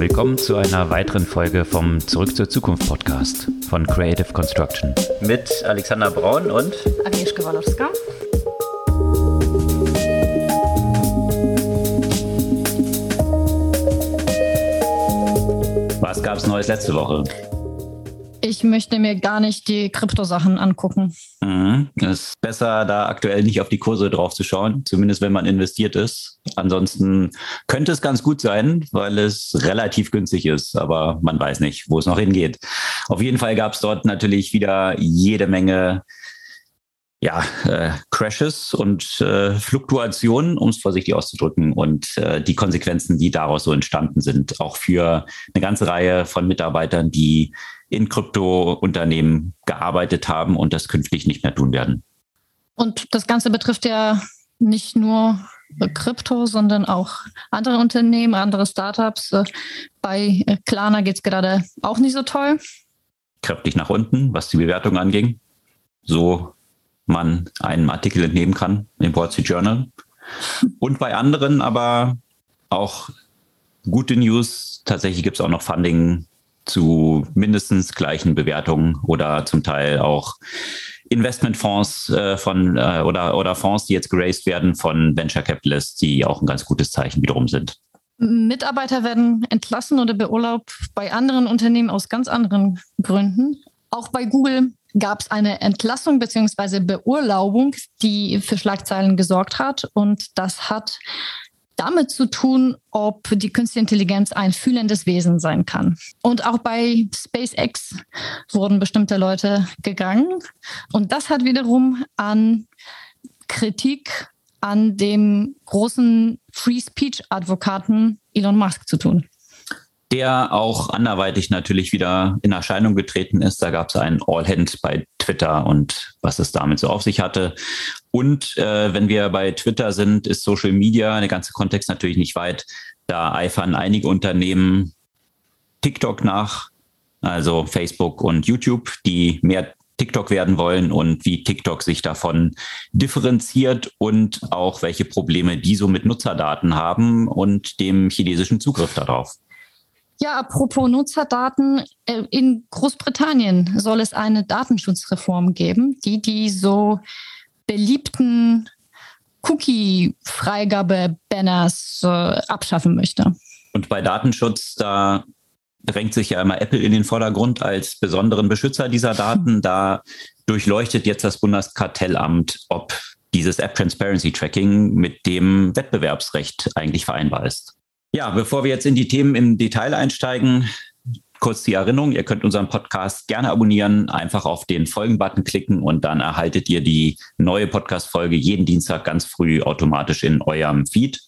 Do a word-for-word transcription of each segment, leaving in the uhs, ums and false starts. Willkommen zu einer weiteren Folge vom Zurück zur Zukunft Podcast von Creative Construction. Mit Alexander Braun und Agnieszka Walorska. Was gab es Neues letzte Woche? Ich möchte mir gar nicht die Kryptosachen angucken. Mhm. Es ist besser, da aktuell nicht auf die Kurse drauf zu schauen, zumindest wenn man investiert ist. Ansonsten könnte es ganz gut sein, weil es relativ günstig ist, aber man weiß nicht, wo es noch hingeht. Auf jeden Fall gab es dort natürlich wieder jede Menge ja, äh, Crashes und äh, Fluktuationen, um es vorsichtig auszudrücken, und äh, die Konsequenzen, die daraus so entstanden sind, auch für eine ganze Reihe von Mitarbeitern, die in Kryptounternehmen gearbeitet haben und das künftig nicht mehr tun werden. Und das Ganze betrifft ja nicht nur Krypto, sondern auch andere Unternehmen, andere Startups. Bei Klarna geht es gerade auch nicht so toll. Kräftig nach unten, was die Bewertung anging. So man einem Artikel entnehmen kann im Wall Street Journal. Und bei anderen aber auch gute News. Tatsächlich gibt es auch noch Funding zu mindestens gleichen Bewertungen oder zum Teil auch Investmentfonds äh, von äh, oder, oder Fonds, die jetzt geraced werden von Venture Capitalists, die auch ein ganz gutes Zeichen wiederum sind. Mitarbeiter werden entlassen oder beurlaubt bei anderen Unternehmen aus ganz anderen Gründen. Auch bei Google gab es eine Entlassung bzw. Beurlaubung, die für Schlagzeilen gesorgt hat. Und das hat damit zu tun, ob die Künstliche Intelligenz ein fühlendes Wesen sein kann. Und auch bei SpaceX wurden bestimmte Leute gegangen. Und das hat wiederum an Kritik an dem großen Free-Speech-Advokaten Elon Musk zu tun. Der auch anderweitig natürlich wieder in Erscheinung getreten ist. Da gab es einen All-Hand bei Twitter und was es damit so auf sich hatte. Und äh, wenn wir bei Twitter sind, ist Social Media, der ganze Kontext natürlich nicht weit. Da eifern einige Unternehmen TikTok nach, also Facebook und YouTube, die mehr TikTok werden wollen und wie TikTok sich davon differenziert und auch welche Probleme die so mit Nutzerdaten haben und dem chinesischen Zugriff darauf. Ja, apropos Nutzerdaten, in Großbritannien soll es eine Datenschutzreform geben, die die so beliebten Cookie-Freigabe-Banners äh, abschaffen möchte. Und bei Datenschutz, da drängt sich ja immer Apple in den Vordergrund als besonderen Beschützer dieser Daten. Da durchleuchtet jetzt das Bundeskartellamt, ob dieses App-Transparency-Tracking mit dem Wettbewerbsrecht eigentlich vereinbar ist. Ja, bevor wir jetzt in die Themen im Detail einsteigen, kurz die Erinnerung, ihr könnt unseren Podcast gerne abonnieren, einfach auf den Folgen-Button klicken und dann erhaltet ihr die neue Podcast-Folge jeden Dienstag ganz früh automatisch in eurem Feed.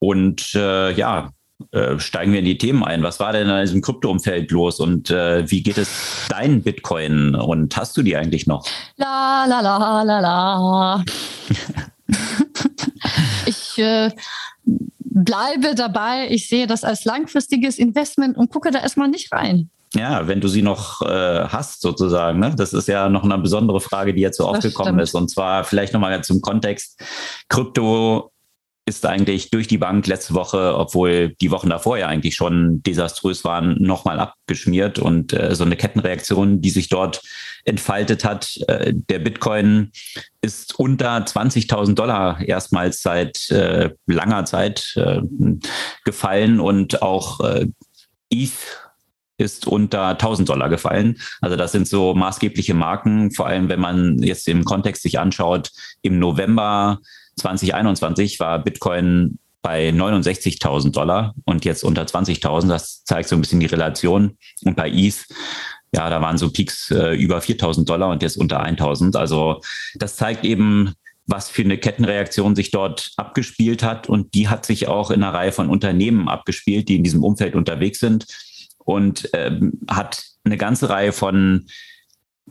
Und äh, ja, äh, steigen wir in die Themen ein. Was war denn in diesem Krypto-Umfeld los und äh, wie geht es deinen Bitcoin und hast du die eigentlich noch? La, la, la, la, la. Ich... Äh, Bleibe dabei, ich sehe das als langfristiges Investment und gucke da erstmal nicht rein. Ja, wenn du sie noch äh, hast sozusagen, ne? Das ist ja noch eine besondere Frage, die jetzt so aufgekommen ist. Und zwar vielleicht nochmal zum Kontext. Krypto ist eigentlich durch die Bank letzte Woche, obwohl die Wochen davor ja eigentlich schon desaströs waren, nochmal abgeschmiert. Und äh, so eine Kettenreaktion, die sich dort entfaltet hat. Äh, der Bitcoin ist unter zwanzigtausend Dollar erstmals seit äh, langer Zeit äh, gefallen und auch äh, E T H ist unter tausend Dollar gefallen. Also das sind so maßgebliche Marken, vor allem wenn man jetzt im Kontext sich anschaut, im November zwanzig einundzwanzig war Bitcoin bei neunundsechzigtausend Dollar und jetzt unter zwanzigtausend. Das zeigt so ein bisschen die Relation. Und bei E T H, ja, da waren so Peaks äh, über viertausend Dollar und jetzt unter tausend. Also das zeigt eben, was für eine Kettenreaktion sich dort abgespielt hat. Und die hat sich auch in einer Reihe von Unternehmen abgespielt, die in diesem Umfeld unterwegs sind und ähm, hat eine ganze Reihe von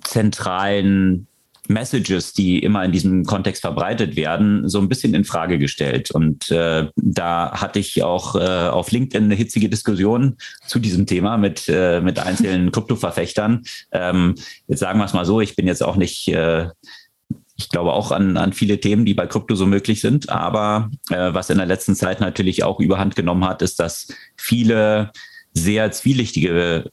zentralen Messages, die immer in diesem Kontext verbreitet werden, so ein bisschen in Frage gestellt. Und äh, da hatte ich auch äh, auf LinkedIn eine hitzige Diskussion zu diesem Thema mit äh, mit einzelnen Kryptoverfechtern. Ähm, jetzt sagen wir es mal so, ich bin jetzt auch nicht äh, Ich glaube auch an, an viele Themen, die bei Krypto so möglich sind. Aber äh, was in der letzten Zeit natürlich auch überhand genommen hat, ist, dass viele sehr zwielichtige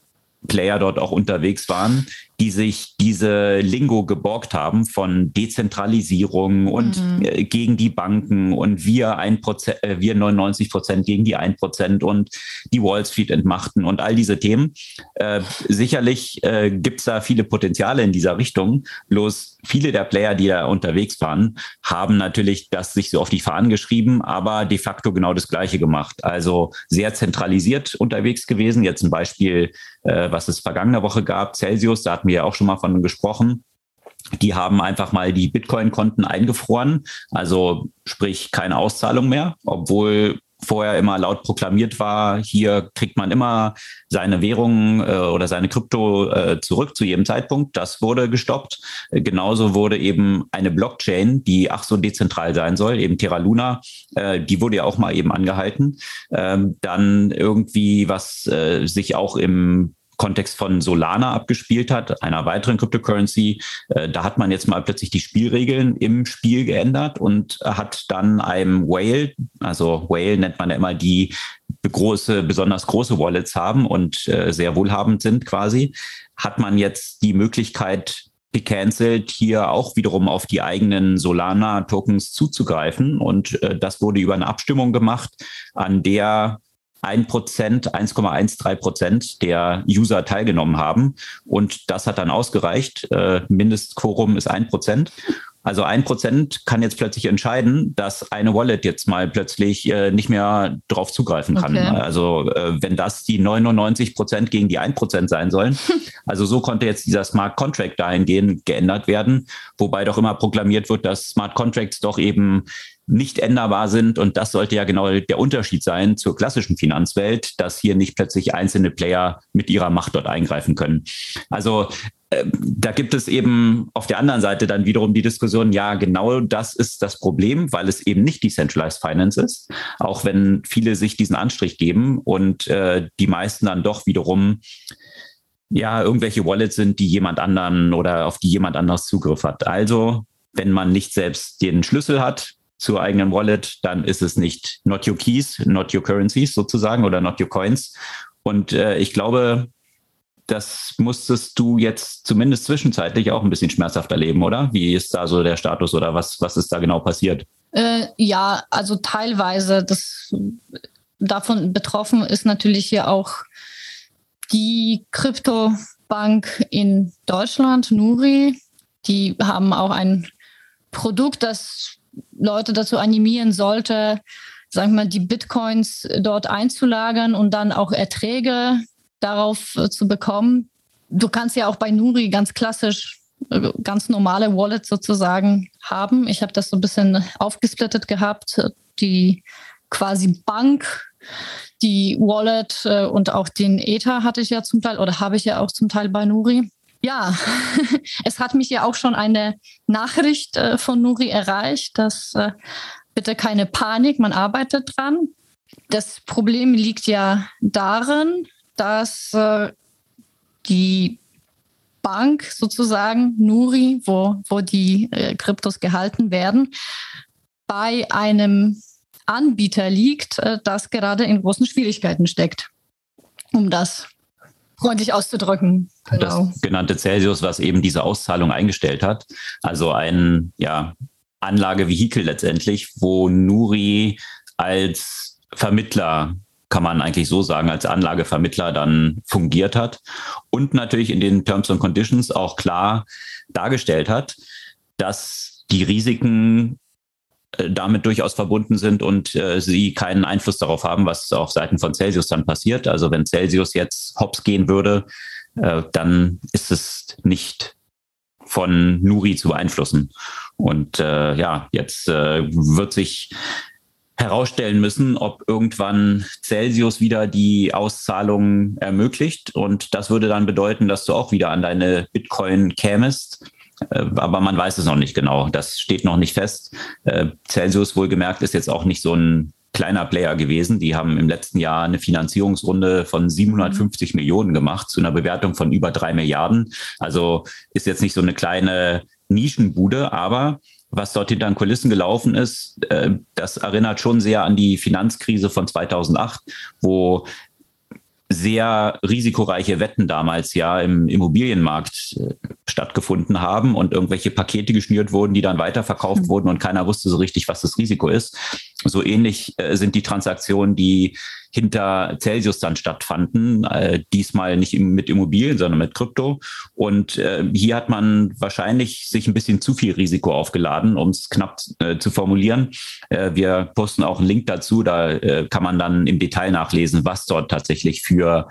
Player dort auch unterwegs waren, die sich diese Lingo geborgt haben von Dezentralisierung und mhm. gegen die Banken und wir ein Prozent, wir neunundneunzig Prozent gegen die ein Prozent und die Wall Street entmachten und all diese Themen. Äh, sicherlich äh, gibt es da viele Potenziale in dieser Richtung. Bloß viele der Player, die da unterwegs waren, haben natürlich das sich so auf die Fahnen geschrieben, aber de facto genau das Gleiche gemacht. Also sehr zentralisiert unterwegs gewesen. Jetzt ein Beispiel, äh, was es vergangene Woche gab, Celsius, da hatten wir ja auch schon mal von gesprochen. Die haben einfach mal die Bitcoin-Konten eingefroren, also sprich keine Auszahlung mehr, obwohl vorher immer laut proklamiert war, hier kriegt man immer seine Währung äh, oder seine Krypto äh, zurück zu jedem Zeitpunkt. Das wurde gestoppt. Äh, genauso wurde eben eine Blockchain, die ach so dezentral sein soll, eben Terra Luna, äh, die wurde ja auch mal eben angehalten. Ähm, dann irgendwie, was äh, sich auch im Kontext von Solana abgespielt hat, einer weiteren Cryptocurrency. Da hat man jetzt mal plötzlich die Spielregeln im Spiel geändert und hat dann einem Whale, also Whale nennt man ja immer die große, besonders große Wallets haben und sehr wohlhabend sind quasi, hat man jetzt die Möglichkeit gecancelt, hier auch wiederum auf die eigenen Solana-Tokens zuzugreifen. Und das wurde über eine Abstimmung gemacht, an der ein Prozent, eins Komma dreizehn Prozent der User teilgenommen haben. Und das hat dann ausgereicht. Mindestquorum ist ein Prozent. Also ein Prozent kann jetzt plötzlich entscheiden, dass eine Wallet jetzt mal plötzlich nicht mehr drauf zugreifen kann. Okay. Also wenn das die neunundneunzig Prozent gegen die ein Prozent sein sollen. Also so konnte jetzt dieser Smart Contract dahingehend geändert werden, wobei doch immer proklamiert wird, dass Smart Contracts doch eben nicht änderbar sind. Und das sollte ja genau der Unterschied sein zur klassischen Finanzwelt, dass hier nicht plötzlich einzelne Player mit ihrer Macht dort eingreifen können. Also äh, da gibt es eben auf der anderen Seite dann wiederum die Diskussion, ja, genau das ist das Problem, weil es eben nicht Decentralized Finance ist, auch wenn viele sich diesen Anstrich geben und äh, die meisten dann doch wiederum ja irgendwelche Wallets sind, die jemand anderen oder auf die jemand anderes Zugriff hat. Also wenn man nicht selbst den Schlüssel hat zur eigenen Wallet, dann ist es nicht not your keys, not your currencies sozusagen oder not your coins. Und äh, ich glaube, das musstest du jetzt zumindest zwischenzeitlich auch ein bisschen schmerzhaft erleben, oder? Wie ist da so der Status oder was, was ist da genau passiert? Äh, ja, also teilweise. Das, davon betroffen ist natürlich hier auch die Kryptobank in Deutschland, Nuri. Die haben auch ein Produkt, das Leute dazu animieren sollte, sagen wir mal, die Bitcoins dort einzulagern und dann auch Erträge darauf äh, zu bekommen. Du kannst ja auch bei Nuri ganz klassisch, äh, ganz normale Wallets sozusagen haben. Ich habe das so ein bisschen aufgesplittet gehabt. Die quasi Bank, die Wallet äh, und auch den Ether hatte ich ja zum Teil oder habe ich ja auch zum Teil bei Nuri. Ja, es hat mich ja auch schon eine Nachricht äh, von Nuri erreicht, dass äh, bitte keine Panik, man arbeitet dran. Das Problem liegt ja darin, dass äh, die Bank sozusagen, Nuri, wo, wo die äh, Kryptos gehalten werden, bei einem Anbieter liegt, äh, das gerade in großen Schwierigkeiten steckt, um das freundlich auszudrücken. Genau. Das genannte Celsius, was eben diese Auszahlung eingestellt hat. Also ein ja, Anlagevehikel letztendlich, wo Nuri als Vermittler, kann man eigentlich so sagen, als Anlagevermittler dann fungiert hat und natürlich in den Terms and Conditions auch klar dargestellt hat, dass die Risiken damit durchaus verbunden sind und äh, sie keinen Einfluss darauf haben, was auf Seiten von Celsius dann passiert. Also wenn Celsius jetzt hops gehen würde, äh, dann ist es nicht von Nuri zu beeinflussen. Und äh, ja, jetzt äh, wird sich herausstellen müssen, ob irgendwann Celsius wieder die Auszahlungen ermöglicht. Und das würde dann bedeuten, dass du auch wieder an deine Bitcoin kämest. Aber man weiß es noch nicht genau. Das steht noch nicht fest. Äh, Celsius, wohlgemerkt, ist jetzt auch nicht so ein kleiner Player gewesen. Die haben im letzten Jahr eine Finanzierungsrunde von siebenhundertfünfzig mhm. Millionen gemacht zu einer Bewertung von über drei Milliarden. Also ist jetzt nicht so eine kleine Nischenbude, aber was dort hinter den Kulissen gelaufen ist, äh, das erinnert schon sehr an die Finanzkrise von zweitausendacht, wo sehr risikoreiche Wetten damals ja im Immobilienmarkt äh, stattgefunden haben und irgendwelche Pakete geschnürt wurden, die dann weiterverkauft mhm. wurden und keiner wusste so richtig, was das Risiko ist. So ähnlich äh, sind die Transaktionen, die hinter Celsius dann stattfanden, äh, diesmal nicht im, mit Immobilien, sondern mit Krypto. Und äh, hier hat man wahrscheinlich sich ein bisschen zu viel Risiko aufgeladen, um es knapp äh, zu formulieren. Äh, wir posten auch einen Link dazu, da äh, kann man dann im Detail nachlesen, was dort tatsächlich für Für,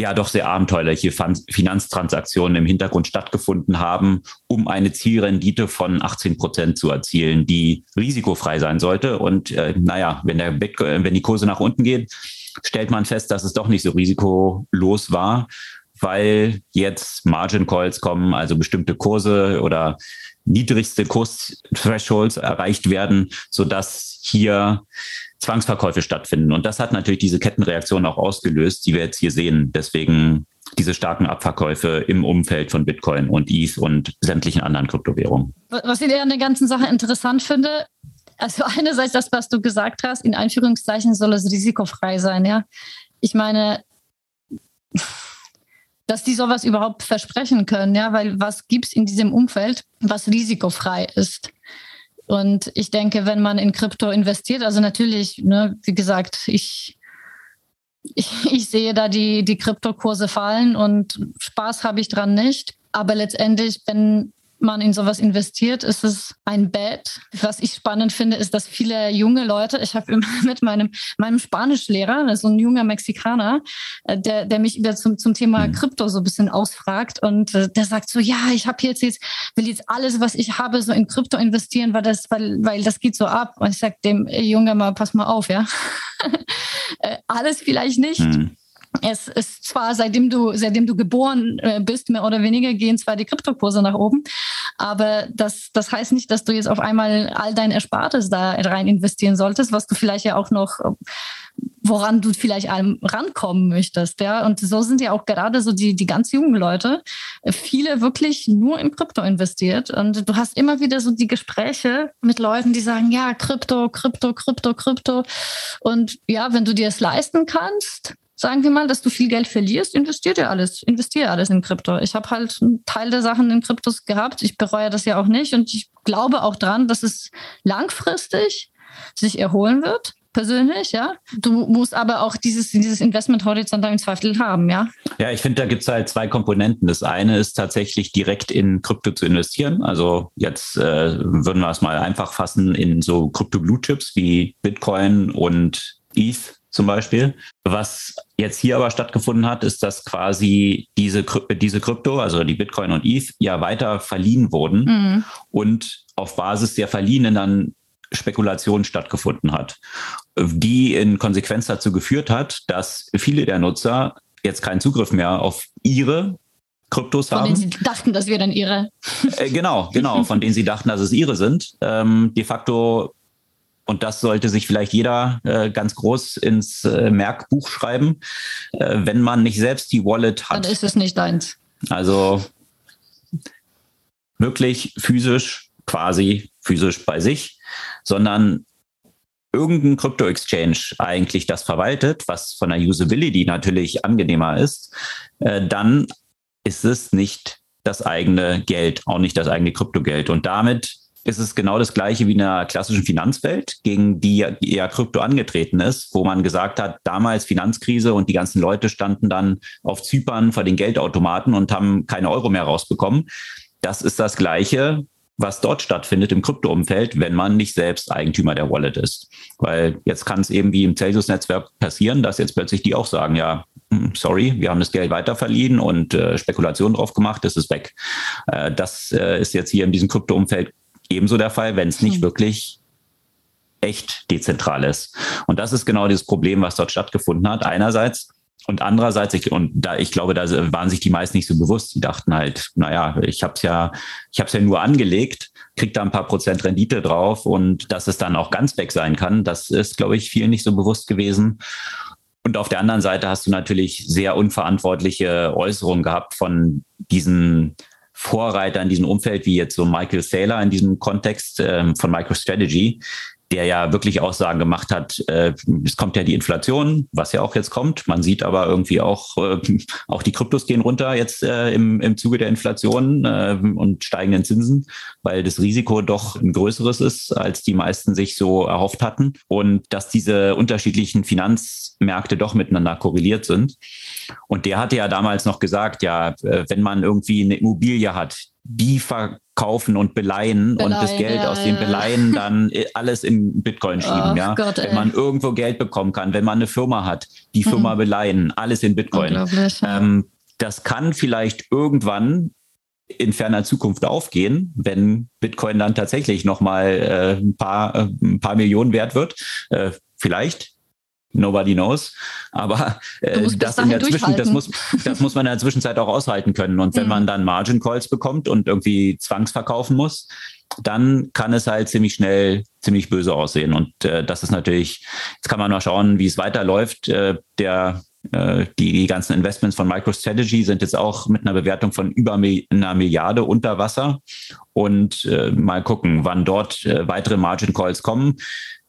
ja doch sehr abenteuerliche Finanztransaktionen im Hintergrund stattgefunden haben, um eine Zielrendite von achtzehn Prozent zu erzielen, die risikofrei sein sollte. Und äh, naja, wenn, der Bitcoin, wenn die Kurse nach unten gehen, stellt man fest, dass es doch nicht so risikolos war, weil jetzt Margin Calls kommen, also bestimmte Kurse oder niedrigste Kurs-Thresholds erreicht werden, sodass hier Zwangsverkäufe stattfinden. Und das hat natürlich diese Kettenreaktion auch ausgelöst, die wir jetzt hier sehen. Deswegen diese starken Abverkäufe im Umfeld von Bitcoin und E T H und sämtlichen anderen Kryptowährungen. Was ich an der ganzen Sache interessant finde, also einerseits das, was du gesagt hast, in Anführungszeichen soll es risikofrei sein. Ja, ich meine, dass die sowas überhaupt versprechen können, ja, weil was gibt es in diesem Umfeld, was risikofrei ist? Und ich denke, wenn man in Krypto investiert, also natürlich, ne, wie gesagt, ich, ich, ich sehe da die, die Kryptokurse fallen und Spaß habe ich dran nicht. Aber letztendlich, wenn man in sowas investiert, ist es ein Bet. Was ich spannend finde, ist, dass viele junge Leute, ich habe immer mit meinem, meinem Spanischlehrer, das ist so ein junger Mexikaner, der, der mich über zum, zum Thema Krypto so ein bisschen ausfragt und der sagt so, ja, ich habe jetzt jetzt, will jetzt alles, was ich habe, so in Krypto investieren, weil das, weil, weil das geht so ab. Und ich sage dem Junge mal, pass mal auf, ja. Alles vielleicht nicht. Mhm. Es ist zwar, seitdem du, seitdem du geboren bist, mehr oder weniger gehen zwar die Kryptokurse nach oben, aber das, das heißt nicht, dass du jetzt auf einmal all dein Erspartes da rein investieren solltest, was du vielleicht ja auch noch, woran du vielleicht allem rankommen möchtest. Ja? Und so sind ja auch gerade so die, die ganz jungen Leute, viele wirklich nur in Krypto investiert. Und du hast immer wieder so die Gespräche mit Leuten, die sagen, ja, Krypto, Krypto, Krypto, Krypto. Und ja, wenn du dir es leisten kannst, sagen wir mal, dass du viel Geld verlierst, investiert ja alles, investiere alles in Krypto. Ich habe halt einen Teil der Sachen in Kryptos gehabt. Ich bereue das ja auch nicht und ich glaube auch dran, dass es langfristig sich erholen wird, persönlich, ja. Du musst aber auch dieses, dieses Investment-Horizont im Zweifel haben, ja. Ja, ich finde, da gibt es halt zwei Komponenten. Das eine ist tatsächlich direkt in Krypto zu investieren. Also jetzt äh, würden wir es mal einfach fassen in so Krypto-Blue-Chips wie Bitcoin und E T H. Zum Beispiel. Was jetzt hier aber stattgefunden hat, ist, dass quasi diese, diese Krypto, also die Bitcoin und E T H, ja weiter verliehen wurden mhm. und auf Basis der verliehenen dann Spekulation stattgefunden hat, die in Konsequenz dazu geführt hat, dass viele der Nutzer jetzt keinen Zugriff mehr auf ihre Kryptos von haben. Von denen sie dachten, dass wir dann ihre. Äh, genau, genau, von denen sie dachten, dass es ihre sind. Ähm, de facto. Und das sollte sich vielleicht jeder äh, ganz groß ins äh, Merkbuch schreiben, äh, wenn man nicht selbst die Wallet hat. Dann ist es nicht deins. Also wirklich physisch, quasi physisch bei sich, sondern irgendein Crypto-Exchange eigentlich das verwaltet, was von der Usability natürlich angenehmer ist, äh, dann ist es nicht das eigene Geld, auch nicht das eigene Kryptogeld. Und damit ist es genau das Gleiche wie in der klassischen Finanzwelt, gegen die ja Krypto angetreten ist, wo man gesagt hat, damals Finanzkrise und die ganzen Leute standen dann auf Zypern vor den Geldautomaten und haben keine Euro mehr rausbekommen. Das ist das Gleiche, was dort stattfindet im Krypto-Umfeld, wenn man nicht selbst Eigentümer der Wallet ist. Weil jetzt kann es eben wie im Celsius-Netzwerk passieren, dass jetzt plötzlich die auch sagen, ja, sorry, wir haben das Geld weiterverliehen und äh, Spekulationen drauf gemacht, das ist weg. Äh, das äh, ist jetzt hier in diesem Krypto-Umfeld ebenso der Fall, wenn es nicht hm. wirklich echt dezentral ist. Und das ist genau dieses Problem, was dort stattgefunden hat, einerseits. Und andererseits, ich, und da, ich glaube, da waren sich die meisten nicht so bewusst. Die dachten halt, naja, ich habe es ja, ich habe es ja nur angelegt, kriege da ein paar Prozent Rendite drauf und dass es dann auch ganz weg sein kann, das ist, glaube ich, vielen nicht so bewusst gewesen. Und auf der anderen Seite hast du natürlich sehr unverantwortliche Äußerungen gehabt von diesen Vorreiter in diesem Umfeld, wie jetzt so Michael Saylor in diesem Kontext ähm, von MicroStrategy, der ja wirklich Aussagen gemacht hat, äh, es kommt ja die Inflation, was ja auch jetzt kommt. Man sieht aber irgendwie auch, äh, auch die Kryptos gehen runter jetzt äh, im, im Zuge der Inflation äh, und steigenden Zinsen, weil das Risiko doch ein größeres ist, als die meisten sich so erhofft hatten. Und dass diese unterschiedlichen Finanzmärkte doch miteinander korreliert sind. Und der hatte ja damals noch gesagt, ja, wenn man irgendwie eine Immobilie hat, die verkaufen und beleihen, beleihen und das Geld ja, aus den Beleihen dann alles in Bitcoin schieben. Oh, ja, Gott, wenn man irgendwo Geld bekommen kann, wenn man eine Firma hat, die Firma mhm. beleihen, alles in Bitcoin. Ähm, das kann vielleicht irgendwann in ferner Zukunft aufgehen, wenn Bitcoin dann tatsächlich nochmal äh, ein paar, äh, ein paar Millionen wert wird. Äh, vielleicht. Nobody knows, aber äh, das, in der Zwischen- das, muss, das muss man in der Zwischenzeit auch aushalten können. Und wenn mhm. man dann Margin Calls bekommt und irgendwie zwangsverkaufen muss, dann kann es halt ziemlich schnell ziemlich böse aussehen. Und äh, das ist natürlich, jetzt kann man mal schauen, wie es weiterläuft. Äh, der, äh, die, die ganzen Investments von MicroStrategy sind jetzt auch mit einer Bewertung von über einer Milliarde unter Wasser. Und äh, mal gucken, wann dort äh, weitere Margin Calls kommen.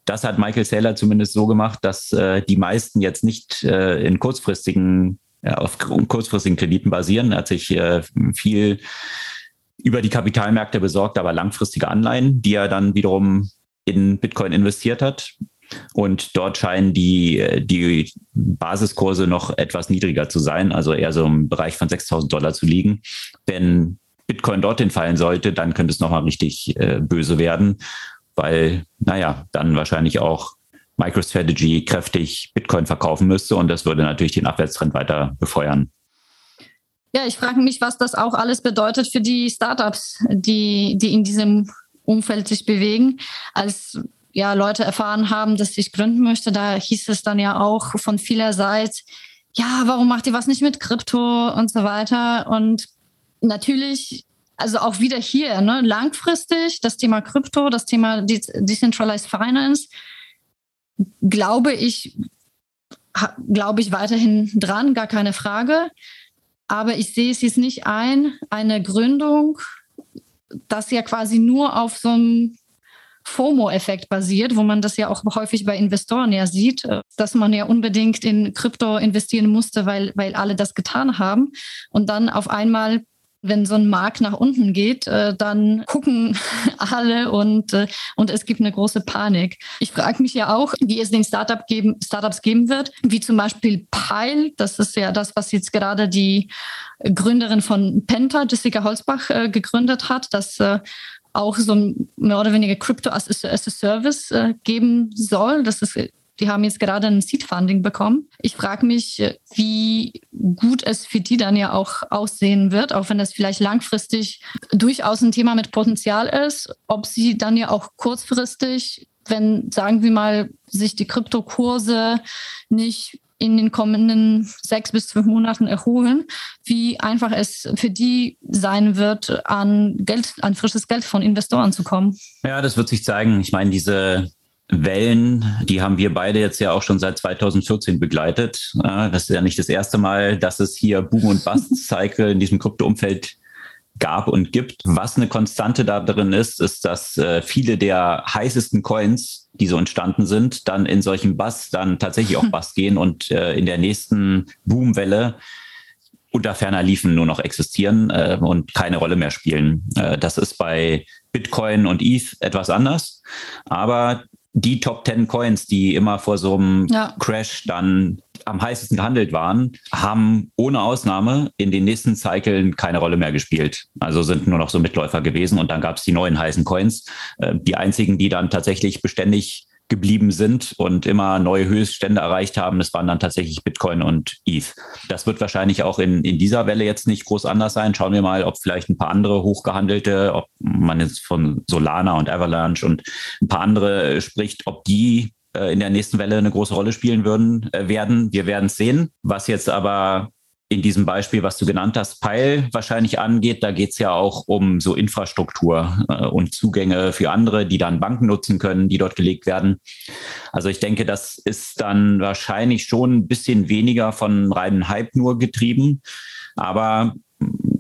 Das hat Michael Saylor zumindest so gemacht, dass äh, die meisten jetzt nicht äh, in kurzfristigen, ja, auf kurzfristigen Krediten basieren. Er hat sich äh, viel über die Kapitalmärkte besorgt, aber langfristige Anleihen, die er dann wiederum in Bitcoin investiert hat. Und dort scheinen die, die Basiskurse noch etwas niedriger zu sein, also eher so im Bereich von sechstausend Dollar zu liegen. Wenn Bitcoin dorthin fallen sollte, dann könnte es nochmal richtig äh, böse werden. Weil, naja, dann wahrscheinlich auch MicroStrategy kräftig Bitcoin verkaufen müsste und das würde natürlich den Abwärtstrend weiter befeuern. Ja, ich frage mich, was das auch alles bedeutet für die Startups, die, die in diesem Umfeld sich bewegen. Als ja Leute erfahren haben, dass ich gründen möchte, da hieß es dann ja auch von vielerseits, ja, warum macht ihr was nicht mit Krypto und so weiter? Und natürlich... Also auch wieder hier, ne, langfristig, das Thema Krypto, das Thema De- Decentralized Finance, glaube ich, ha- glaube ich weiterhin dran, gar keine Frage. Aber ich sehe es jetzt nicht ein, eine Gründung, das ja quasi nur auf so einem FOMO-Effekt basiert, wo man das ja auch häufig bei Investoren ja sieht, dass man ja unbedingt in Krypto investieren musste, weil, weil alle das getan haben. Und dann auf einmal... Wenn so ein Markt nach unten geht, dann gucken alle und, und es gibt eine große Panik. Ich frage mich ja auch, wie es den Startup geben, Startups geben wird, wie zum Beispiel Pile. Das ist ja das, was jetzt gerade die Gründerin von Penta, Jessica Holzbach, gegründet hat, das auch so ein mehr oder weniger Crypto as a Service geben soll. Das ist... Die haben jetzt gerade ein Seed-Funding bekommen. Ich frage mich, wie gut es für die dann ja auch aussehen wird, auch wenn das vielleicht langfristig durchaus ein Thema mit Potenzial ist, ob sie dann ja auch kurzfristig, wenn, sagen wir mal, sich die Kryptokurse nicht in den kommenden sechs bis zwölf Monaten erholen, wie einfach es für die sein wird, an Geld, an frisches Geld von Investoren zu kommen. Ja, das wird sich zeigen. Ich meine, diese... Wellen, die haben wir beide jetzt ja auch schon seit zweitausendvierzehn begleitet. Das ist ja nicht das erste Mal, dass es hier Boom- und Bust-Cycle in diesem Krypto-Umfeld gab und gibt. Was eine Konstante da drin ist, ist, dass viele der heißesten Coins, die so entstanden sind, dann in solchen Bust dann tatsächlich auch Bust gehen und in der nächsten Boomwelle unter ferner Liefen nur noch existieren und keine Rolle mehr spielen. Das ist bei Bitcoin und E T H etwas anders, aber die Top Ten Coins, die immer vor so einem ja. Crash dann am heißesten gehandelt waren, haben ohne Ausnahme in den nächsten Cyclen keine Rolle mehr gespielt. Also sind nur noch so Mitläufer gewesen und dann gab es die neuen heißen Coins. Die einzigen, die dann tatsächlich beständig geblieben sind und immer neue Höchststände erreicht haben, das waren dann tatsächlich Bitcoin und E T H. Das wird wahrscheinlich auch in, in dieser Welle jetzt nicht groß anders sein. Schauen wir mal, ob vielleicht ein paar andere hochgehandelte, ob man jetzt von Solana und Avalanche und ein paar andere spricht, ob die äh, in der nächsten Welle eine große Rolle spielen würden, äh, werden. Wir werden es sehen. Was jetzt aber in diesem Beispiel, was du genannt hast, Pile wahrscheinlich angeht, da geht es ja auch um so Infrastruktur äh, und Zugänge für andere, die dann Banken nutzen können, die dort gelegt werden. Also ich denke, das ist dann wahrscheinlich schon ein bisschen weniger von reinen Hype nur getrieben. Aber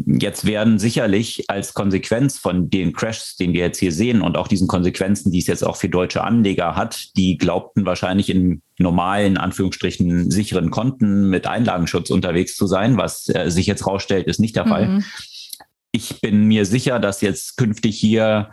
jetzt werden sicherlich als Konsequenz von den Crashs, den wir jetzt hier sehen und auch diesen Konsequenzen, die es jetzt auch für deutsche Anleger hat, die glaubten wahrscheinlich in normalen, Anführungsstrichen, sicheren Konten mit Einlagenschutz unterwegs zu sein, was äh, sich jetzt rausstellt, ist nicht der Fall. Mhm. Ich bin mir sicher, dass jetzt künftig hier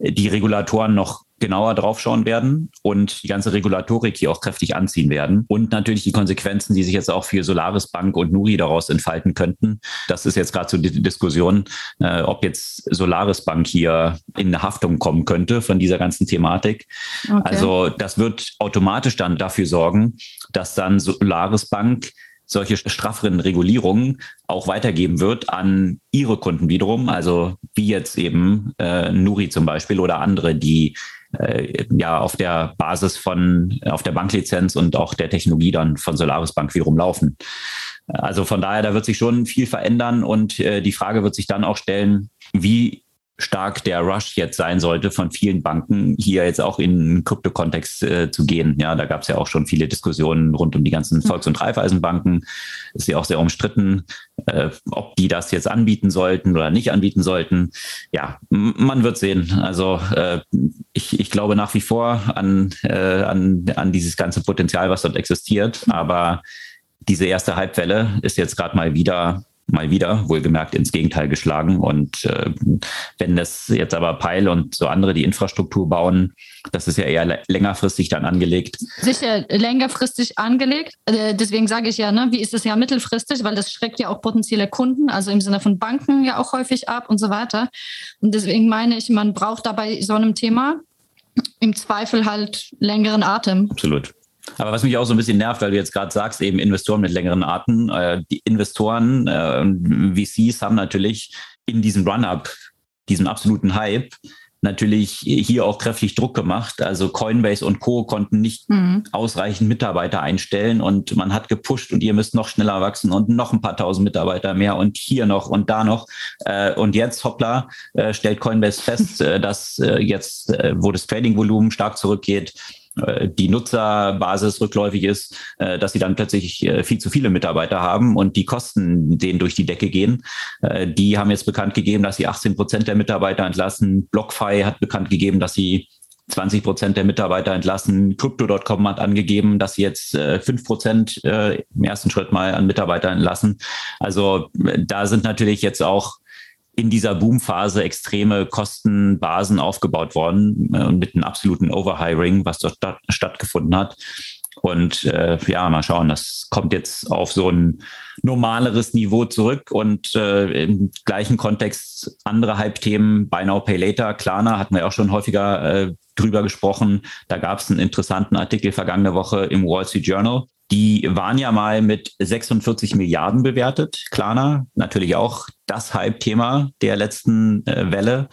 die Regulatoren noch genauer draufschauen werden und die ganze Regulatorik hier auch kräftig anziehen werden. Und natürlich die Konsequenzen, die sich jetzt auch für Solarisbank und Nuri daraus entfalten könnten. Das ist jetzt gerade so die Diskussion, äh, ob jetzt Solarisbank hier in eine Haftung kommen könnte von dieser ganzen Thematik. Okay. Also das wird automatisch dann dafür sorgen, dass dann Solarisbank solche strafferen Regulierungen auch weitergeben wird an ihre Kunden wiederum, also wie jetzt eben äh, Nuri zum Beispiel oder andere, die äh, ja auf der Basis von, auf der Banklizenz und auch der Technologie dann von Solarisbank wiederum laufen. Also von daher, da wird sich schon viel verändern und äh, die Frage wird sich dann auch stellen, wie stark der Rush jetzt sein sollte von vielen Banken, hier jetzt auch in den Krypto-Kontext äh, zu gehen. Ja, da gab es ja auch schon viele Diskussionen rund um die ganzen Volks- und Raiffeisenbanken. Ist ja auch sehr umstritten, äh, ob die das jetzt anbieten sollten oder nicht anbieten sollten. Ja, m- man wird sehen. Also äh, ich, ich glaube nach wie vor an, äh, an, an dieses ganze Potenzial, was dort existiert. Aber diese erste Hypewelle ist jetzt gerade mal wieder mal wieder, wohlgemerkt, ins Gegenteil geschlagen. Und äh, wenn das jetzt aber Pile und so andere die Infrastruktur bauen, das ist ja eher l- längerfristig dann angelegt. Sicher, längerfristig angelegt. Äh, deswegen sage ich ja, ne, wie ist es ja mittelfristig, weil das schreckt ja auch potenzielle Kunden, also im Sinne von Banken ja auch häufig ab und so weiter. Und deswegen meine ich, man braucht dabei so einem Thema im Zweifel halt längeren Atem. Absolut. Aber was mich auch so ein bisschen nervt, weil du jetzt gerade sagst, eben Investoren mit längeren Atem, äh, die Investoren, äh, V Cs haben natürlich in diesem Run-Up, diesem absoluten Hype, natürlich hier auch kräftig Druck gemacht. Also Coinbase und Co. konnten nicht mhm. ausreichend Mitarbeiter einstellen und man hat gepusht und ihr müsst noch schneller wachsen und noch ein paar tausend Mitarbeiter mehr und hier noch und da noch. Und jetzt, hoppla, stellt Coinbase fest, dass jetzt, wo das Trading-Volumen stark zurückgeht, die Nutzerbasis rückläufig ist, dass sie dann plötzlich viel zu viele Mitarbeiter haben und die Kosten denen durch die Decke gehen. Die haben jetzt bekannt gegeben, dass sie achtzehn Prozent der Mitarbeiter entlassen. BlockFi hat bekannt gegeben, dass sie zwanzig Prozent der Mitarbeiter entlassen. Crypto Punkt com hat angegeben, dass sie jetzt fünf Prozent im ersten Schritt mal an Mitarbeiter entlassen. Also da sind natürlich jetzt auch in dieser Boomphase extreme Kostenbasen aufgebaut worden äh, mit einem absoluten Overhiring, was dort statt, stattgefunden hat. Und äh, ja, mal schauen, das kommt jetzt auf so ein normaleres Niveau zurück und äh, im gleichen Kontext andere Hype-Themen, Buy Now, Pay Later, Klarna hatten wir auch schon häufiger äh, drüber gesprochen. Da gab es einen interessanten Artikel vergangene Woche im Wall Street Journal. Die waren ja mal mit sechsundvierzig Milliarden bewertet, Klarna, natürlich auch das Hype-Thema der letzten äh, Welle.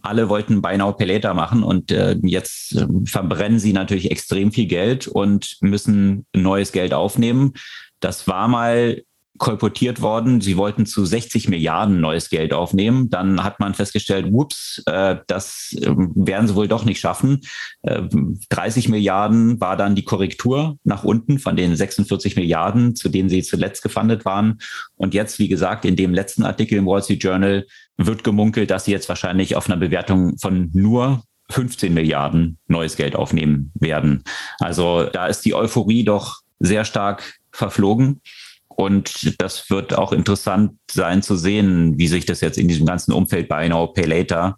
Alle wollten Buy Now Pay Later machen und äh, jetzt äh, verbrennen sie natürlich extrem viel Geld und müssen neues Geld aufnehmen. Das war mal kolportiert worden, sie wollten zu sechzig Milliarden neues Geld aufnehmen. Dann hat man festgestellt, whoops, äh, das äh, werden sie wohl doch nicht schaffen. Äh, dreißig Milliarden war dann die Korrektur nach unten von den sechsundvierzig Milliarden, zu denen sie zuletzt gefundet waren. Und jetzt, wie gesagt, in dem letzten Artikel im Wall Street Journal wird gemunkelt, dass sie jetzt wahrscheinlich auf einer Bewertung von nur fünfzehn Milliarden neues Geld aufnehmen werden. Also da ist die Euphorie doch sehr stark verflogen. Und das wird auch interessant sein zu sehen, wie sich das jetzt in diesem ganzen Umfeld Buy Now, Pay Later,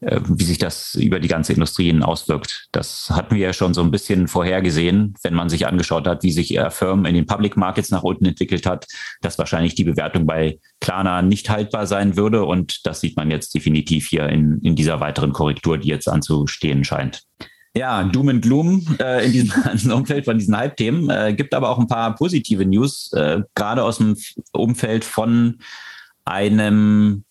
wie sich das über die ganze Industrie auswirkt. Das hatten wir ja schon so ein bisschen vorhergesehen, wenn man sich angeschaut hat, wie sich Firmen in den Public Markets nach unten entwickelt hat, dass wahrscheinlich die Bewertung bei Klarna nicht haltbar sein würde. Und das sieht man jetzt definitiv hier in, in dieser weiteren Korrektur, die jetzt anzustehen scheint. Ja, Doom and Gloom äh, in diesem ganzen Umfeld von diesen Hype-Themen. Äh, gibt aber auch ein paar positive News, äh, gerade aus dem Umfeld von einem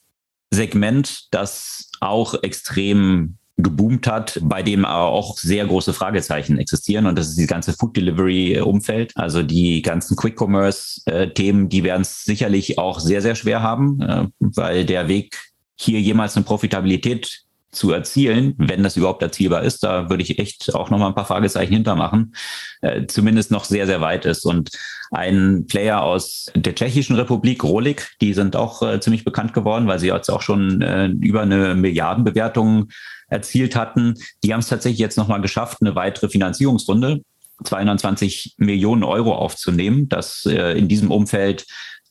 Segment, das auch extrem geboomt hat, bei dem aber auch sehr große Fragezeichen existieren. Und das ist die ganze Food-Delivery-Umfeld. Also die ganzen Quick-Commerce-Themen, die werden es sicherlich auch sehr, sehr schwer haben, äh, weil der Weg, hier jemals eine Profitabilität zu erzielen, wenn das überhaupt erzielbar ist. Da würde ich echt auch nochmal ein paar Fragezeichen hintermachen, äh, zumindest noch sehr, sehr weit ist. Und ein Player aus der Tschechischen Republik, Rolik, die sind auch äh, ziemlich bekannt geworden, weil sie jetzt auch schon äh, über eine Milliardenbewertung erzielt hatten. Die haben es tatsächlich jetzt nochmal geschafft, eine weitere Finanzierungsrunde, zweihundertzwanzig Millionen Euro aufzunehmen, das äh, in diesem Umfeld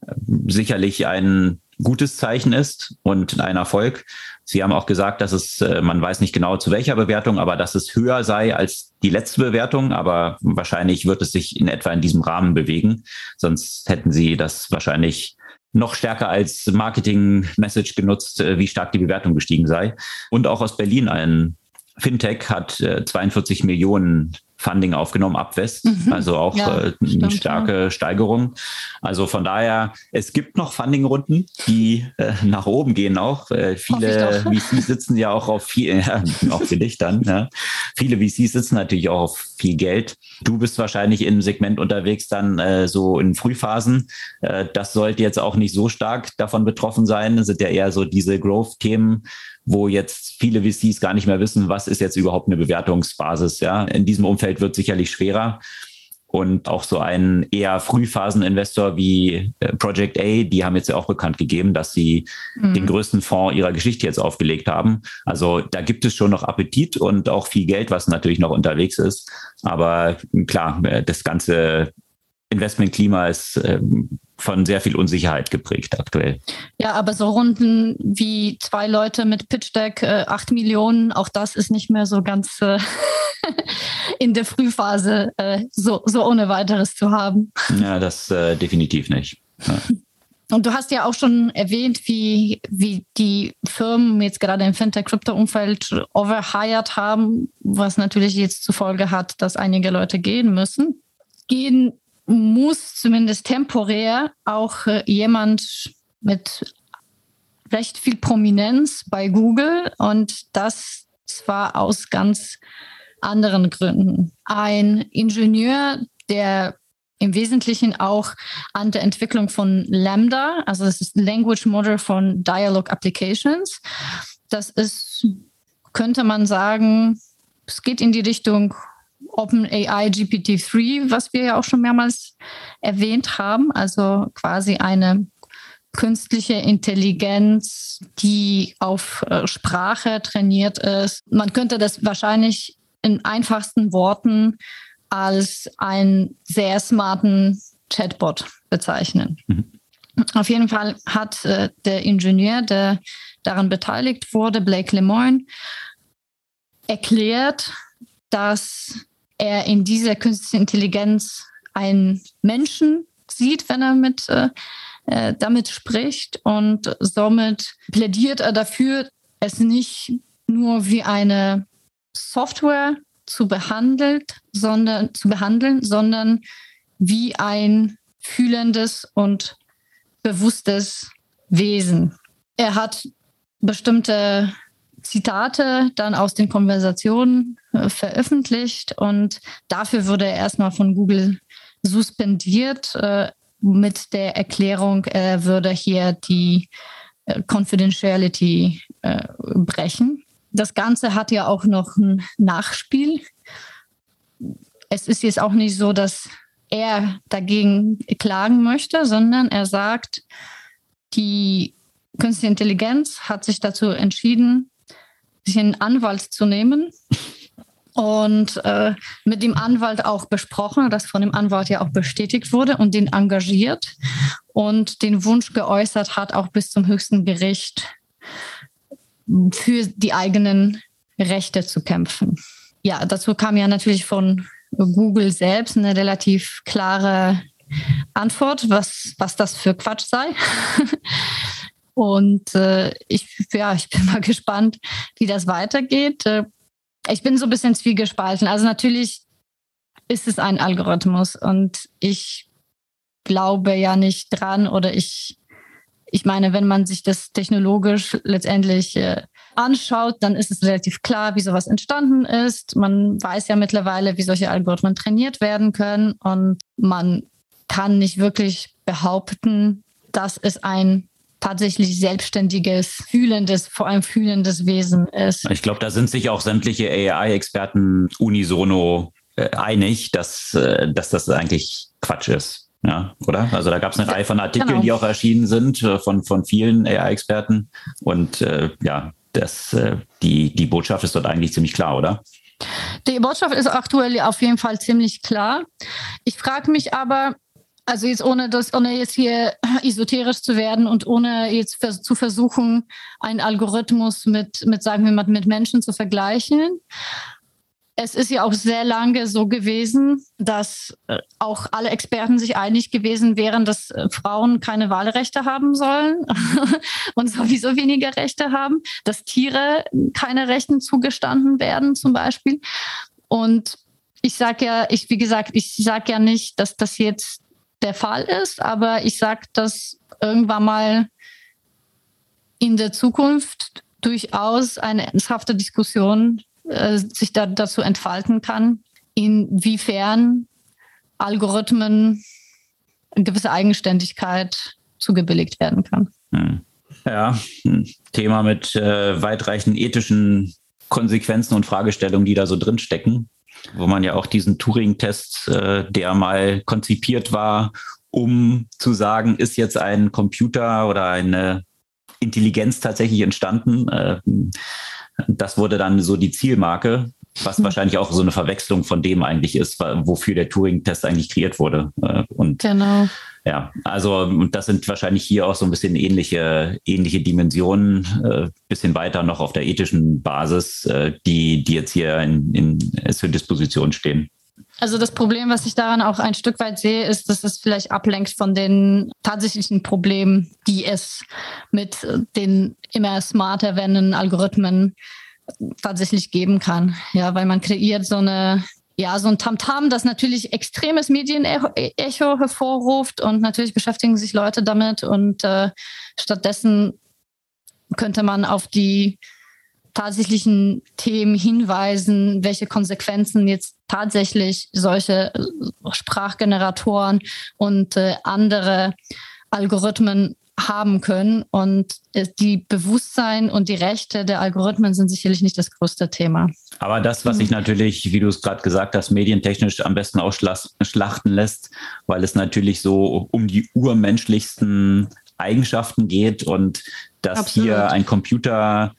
äh, sicherlich ein gutes Zeichen ist und ein Erfolg. Sie haben auch gesagt, dass es, man weiß nicht genau zu welcher Bewertung, aber dass es höher sei als die letzte Bewertung. Aber wahrscheinlich wird es sich in etwa in diesem Rahmen bewegen. Sonst hätten sie das wahrscheinlich noch stärker als Marketing-Message genutzt, wie stark die Bewertung gestiegen sei. Und auch aus Berlin ein Fintech hat zweiundvierzig Millionen Funding aufgenommen, Upwest, mhm. also auch ja, äh, eine stimmt, starke ja. Steigerung. Also von daher, es gibt noch Funding-Runden, die äh, nach oben gehen auch. Äh, viele V Cs sitzen ja auch auf viel, ja, auch für dich dann, ja. Viele V Cs sitzen natürlich auch auf viel Geld. Du bist wahrscheinlich im Segment unterwegs dann äh, so in Frühphasen. Äh, das sollte jetzt auch nicht so stark davon betroffen sein. Das sind ja eher so diese Growth-Themen, wo jetzt viele V Cs gar nicht mehr wissen, was ist jetzt überhaupt eine Bewertungsbasis. Ja? In diesem Umfeld wird sicherlich schwerer. Und auch so ein eher Frühphasen-Investor wie Project A, die haben jetzt ja auch bekannt gegeben, dass sie mhm. den größten Fonds ihrer Geschichte jetzt aufgelegt haben. Also da gibt es schon noch Appetit und auch viel Geld, was natürlich noch unterwegs ist. Aber klar, das ganze Investmentklima ist ähm, von sehr viel Unsicherheit geprägt aktuell. Ja, aber so Runden wie zwei Leute mit Pitch-Deck, äh, acht Millionen, auch das ist nicht mehr so ganz äh, in der Frühphase äh, so, so ohne weiteres zu haben. Ja, das äh, definitiv nicht. Ja. Und du hast ja auch schon erwähnt, wie, wie die Firmen jetzt gerade im Fintech-Krypto-Umfeld overhired haben, was natürlich jetzt zur Folge hat, dass einige Leute gehen müssen. Gehen muss zumindest temporär auch äh, jemand mit recht viel Prominenz bei Google, und das zwar aus ganz anderen Gründen. Ein Ingenieur, der im Wesentlichen auch an der Entwicklung von Lambda, also das ist Language Model von Dialog Applications, das ist, könnte man sagen, es geht in die Richtung OpenAI G P T drei, was wir ja auch schon mehrmals erwähnt haben, also quasi eine künstliche Intelligenz, die auf äh, Sprache trainiert ist. Man könnte das wahrscheinlich in einfachsten Worten als einen sehr smarten Chatbot bezeichnen. Mhm. Auf jeden Fall hat äh, der Ingenieur, der daran beteiligt wurde, Blake Lemoine, erklärt, dass er in dieser künstlichen Intelligenz einen Menschen sieht, wenn er mit, äh, damit spricht. Und somit plädiert er dafür, es nicht nur wie eine Software zu behandelt, sondern, zu behandeln, sondern wie ein fühlendes und bewusstes Wesen. Er hat bestimmte Zitate dann aus den Konversationen äh, veröffentlicht, und dafür wurde er erstmal von Google suspendiert äh, mit der Erklärung, er würde hier die äh, Confidentiality äh, brechen. Das Ganze hat ja auch noch ein Nachspiel. Es ist jetzt auch nicht so, dass er dagegen klagen möchte, sondern er sagt, die Künstliche Intelligenz hat sich dazu entschieden, sich einen Anwalt zu nehmen, und äh, mit dem Anwalt auch besprochen, das von dem Anwalt ja auch bestätigt wurde, und den engagiert und den Wunsch geäußert hat, auch bis zum höchsten Gericht für die eigenen Rechte zu kämpfen. Ja, dazu kam ja natürlich von Google selbst eine relativ klare Antwort, was, was das für Quatsch sei. Und äh, ich, ja, ich bin mal gespannt, wie das weitergeht. Äh, ich bin so ein bisschen zwiegespalten. Also natürlich ist es ein Algorithmus, und ich glaube ja nicht dran, oder ich, ich meine, wenn man sich das technologisch letztendlich äh, anschaut, dann ist es relativ klar, wie sowas entstanden ist. Man weiß ja mittlerweile, wie solche Algorithmen trainiert werden können, und man kann nicht wirklich behaupten, dass es ein tatsächlich selbstständiges, fühlendes, vor allem fühlendes Wesen ist. Ich glaube, da sind sich auch sämtliche A I-Experten unisono äh, einig, dass, äh, dass das eigentlich Quatsch ist, ja, oder? Also da gab es eine Reihe von Artikeln, genau, die auch erschienen sind äh, von, von vielen A I-Experten und äh, ja, das, äh, die, die Botschaft ist dort eigentlich ziemlich klar, oder? Die Botschaft ist aktuell auf jeden Fall ziemlich klar. Ich frage mich aber, also jetzt ohne das, ohne jetzt hier esoterisch zu werden und ohne jetzt vers- zu versuchen, einen Algorithmus mit, mit, sagen wir mal, mit Menschen zu vergleichen. Es ist ja auch sehr lange so gewesen, dass auch alle Experten sich einig gewesen wären, dass Frauen keine Wahlrechte haben sollen und sowieso weniger Rechte haben, dass Tiere keine Rechten zugestanden werden zum Beispiel. Und ich sage ja, ich wie gesagt, ich sage ja nicht, dass das jetzt der Fall ist, aber ich sage, dass irgendwann mal in der Zukunft durchaus eine ernsthafte Diskussion äh, sich da, dazu entfalten kann, inwiefern Algorithmen eine gewisse Eigenständigkeit zugebilligt werden kann. Hm. Ja, ein Thema mit äh, weitreichenden ethischen Konsequenzen und Fragestellungen, die da so drin stecken, wo man ja auch diesen Turing-Test, äh, der mal konzipiert war, um zu sagen, ist jetzt ein Computer oder eine Intelligenz tatsächlich entstanden? Äh, das wurde dann so die Zielmarke, was mhm. wahrscheinlich auch so eine Verwechslung von dem eigentlich ist, wofür der Turing-Test eigentlich kreiert wurde. Äh, und genau. Ja, also und das sind wahrscheinlich hier auch so ein bisschen ähnliche, ähnliche Dimensionen, äh, bisschen weiter noch auf der ethischen Basis, äh, die, die jetzt hier in, in, zur Disposition stehen. Also das Problem, was ich daran auch ein Stück weit sehe, ist, dass es vielleicht ablenkt von den tatsächlichen Problemen, die es mit den immer smarter werdenden Algorithmen tatsächlich geben kann. Ja, weil man kreiert so eine... Ja, so ein Tamtam, das natürlich extremes Medienecho hervorruft und natürlich beschäftigen sich Leute damit und äh, stattdessen könnte man auf die tatsächlichen Themen hinweisen, welche Konsequenzen jetzt tatsächlich solche Sprachgeneratoren und äh, andere Algorithmen haben können und die Bewusstsein und die Rechte der Algorithmen sind sicherlich nicht das größte Thema. Aber das, was sich natürlich, wie du es gerade gesagt hast, medientechnisch am besten ausschlachten lässt, weil es natürlich so um die urmenschlichsten Eigenschaften geht und dass Absolut. Hier ein Computer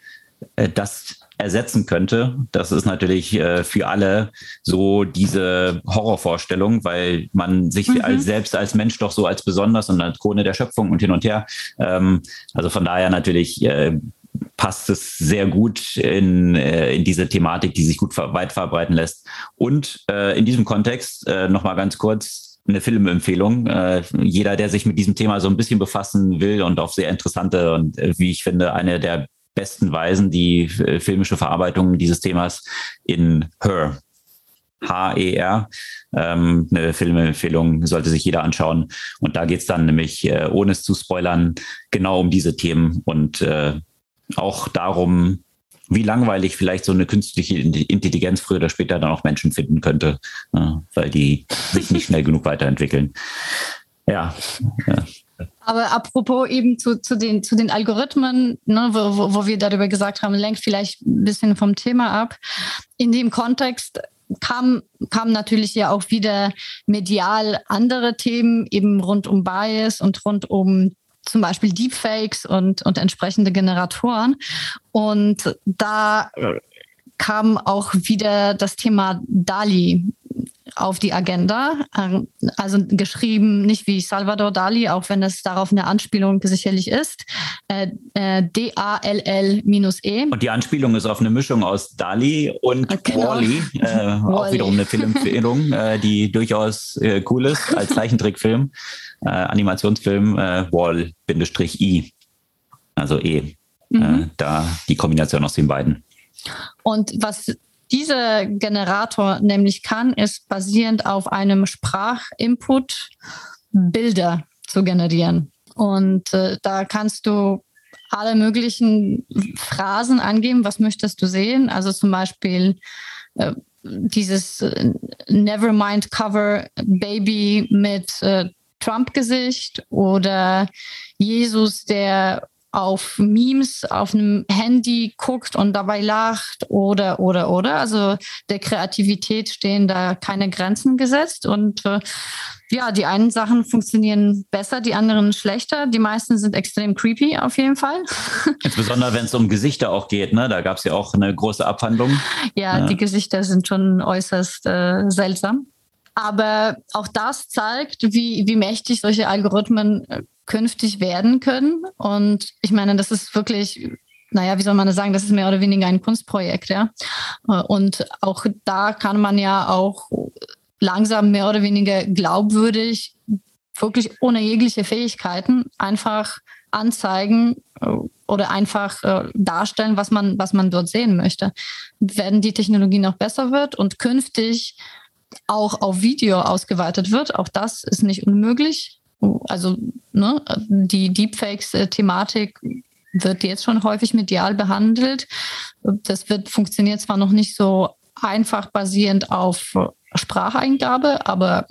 äh, das ersetzen könnte, das ist natürlich äh, für alle so diese Horrorvorstellung, weil man sich mhm. als, selbst als Mensch doch so als besonders und als Krone der Schöpfung und hin und her. Ähm, also von daher natürlich äh, passt es sehr gut in, äh, in diese Thematik, die sich gut ver- weit verbreiten lässt. Und äh, in diesem Kontext äh, nochmal ganz kurz eine Filmempfehlung. Äh, jeder, der sich mit diesem Thema so ein bisschen befassen will und auf sehr interessante und äh, wie ich finde, eine der besten Weisen die äh, filmische Verarbeitung dieses Themas in Her, H E R, ähm, eine Filmempfehlung sollte sich jeder anschauen. Und da geht es dann nämlich, äh, ohne es zu spoilern, genau um diese Themen und äh, auch darum, wie langweilig vielleicht so eine künstliche Intelligenz früher oder später dann auch Menschen finden könnte, äh, weil die sich nicht schnell genug weiterentwickeln. Ja, ja. Aber apropos eben zu, zu, den, zu den Algorithmen, ne, wo, wo, wo wir darüber gesagt haben, lenkt vielleicht ein bisschen vom Thema ab. In dem Kontext kam, kam natürlich ja auch wieder medial andere Themen, eben rund um Bias und rund um zum Beispiel Deepfakes und, und entsprechende Generatoren. Und da kam auch wieder das Thema D A L I auf die Agenda, also geschrieben nicht wie Salvador Dali, auch wenn es darauf eine Anspielung sicherlich ist, äh, äh, D A L L E. Und die Anspielung ist auf eine Mischung aus Dali und genau. Wall-E, äh, Wall-E, auch wiederum eine Filmempfehlung, äh, die durchaus äh, cool ist, als Zeichentrickfilm, äh, Animationsfilm, äh, Wall-I, also E, mhm. äh, da die Kombination aus den beiden. Und was dieser Generator nämlich kann, ist basierend auf einem Sprachinput Bilder zu generieren. Und äh, da kannst du alle möglichen Phrasen angeben, was möchtest du sehen. Also zum Beispiel äh, dieses äh, Nevermind Cover Baby mit äh, Trump-Gesicht oder Jesus, der auf Memes auf einem Handy guckt und dabei lacht oder, oder, oder. Also der Kreativität stehen da keine Grenzen gesetzt. Und äh, ja, die einen Sachen funktionieren besser, die anderen schlechter. Die meisten sind extrem creepy auf jeden Fall. Insbesondere, wenn es um Gesichter auch geht. Ne? Da gab es ja auch eine große Abhandlung. Ja, ja. Die Gesichter sind schon äußerst äh, seltsam. Aber auch das zeigt, wie, wie mächtig solche Algorithmen äh, künftig werden können. Und ich meine, das ist wirklich, naja, wie soll man das sagen, das ist mehr oder weniger ein Kunstprojekt, ja. Und auch da kann man ja auch langsam mehr oder weniger glaubwürdig, wirklich ohne jegliche Fähigkeiten, einfach anzeigen oder einfach äh, darstellen, was man, was man dort sehen möchte. Wenn die Technologie noch besser wird und künftig auch auf Video ausgeweitet wird, auch das ist nicht unmöglich. Also ne, die Deepfakes-Thematik wird jetzt schon häufig medial behandelt. Das wird funktioniert zwar noch nicht so einfach basierend auf Spracheingabe, aber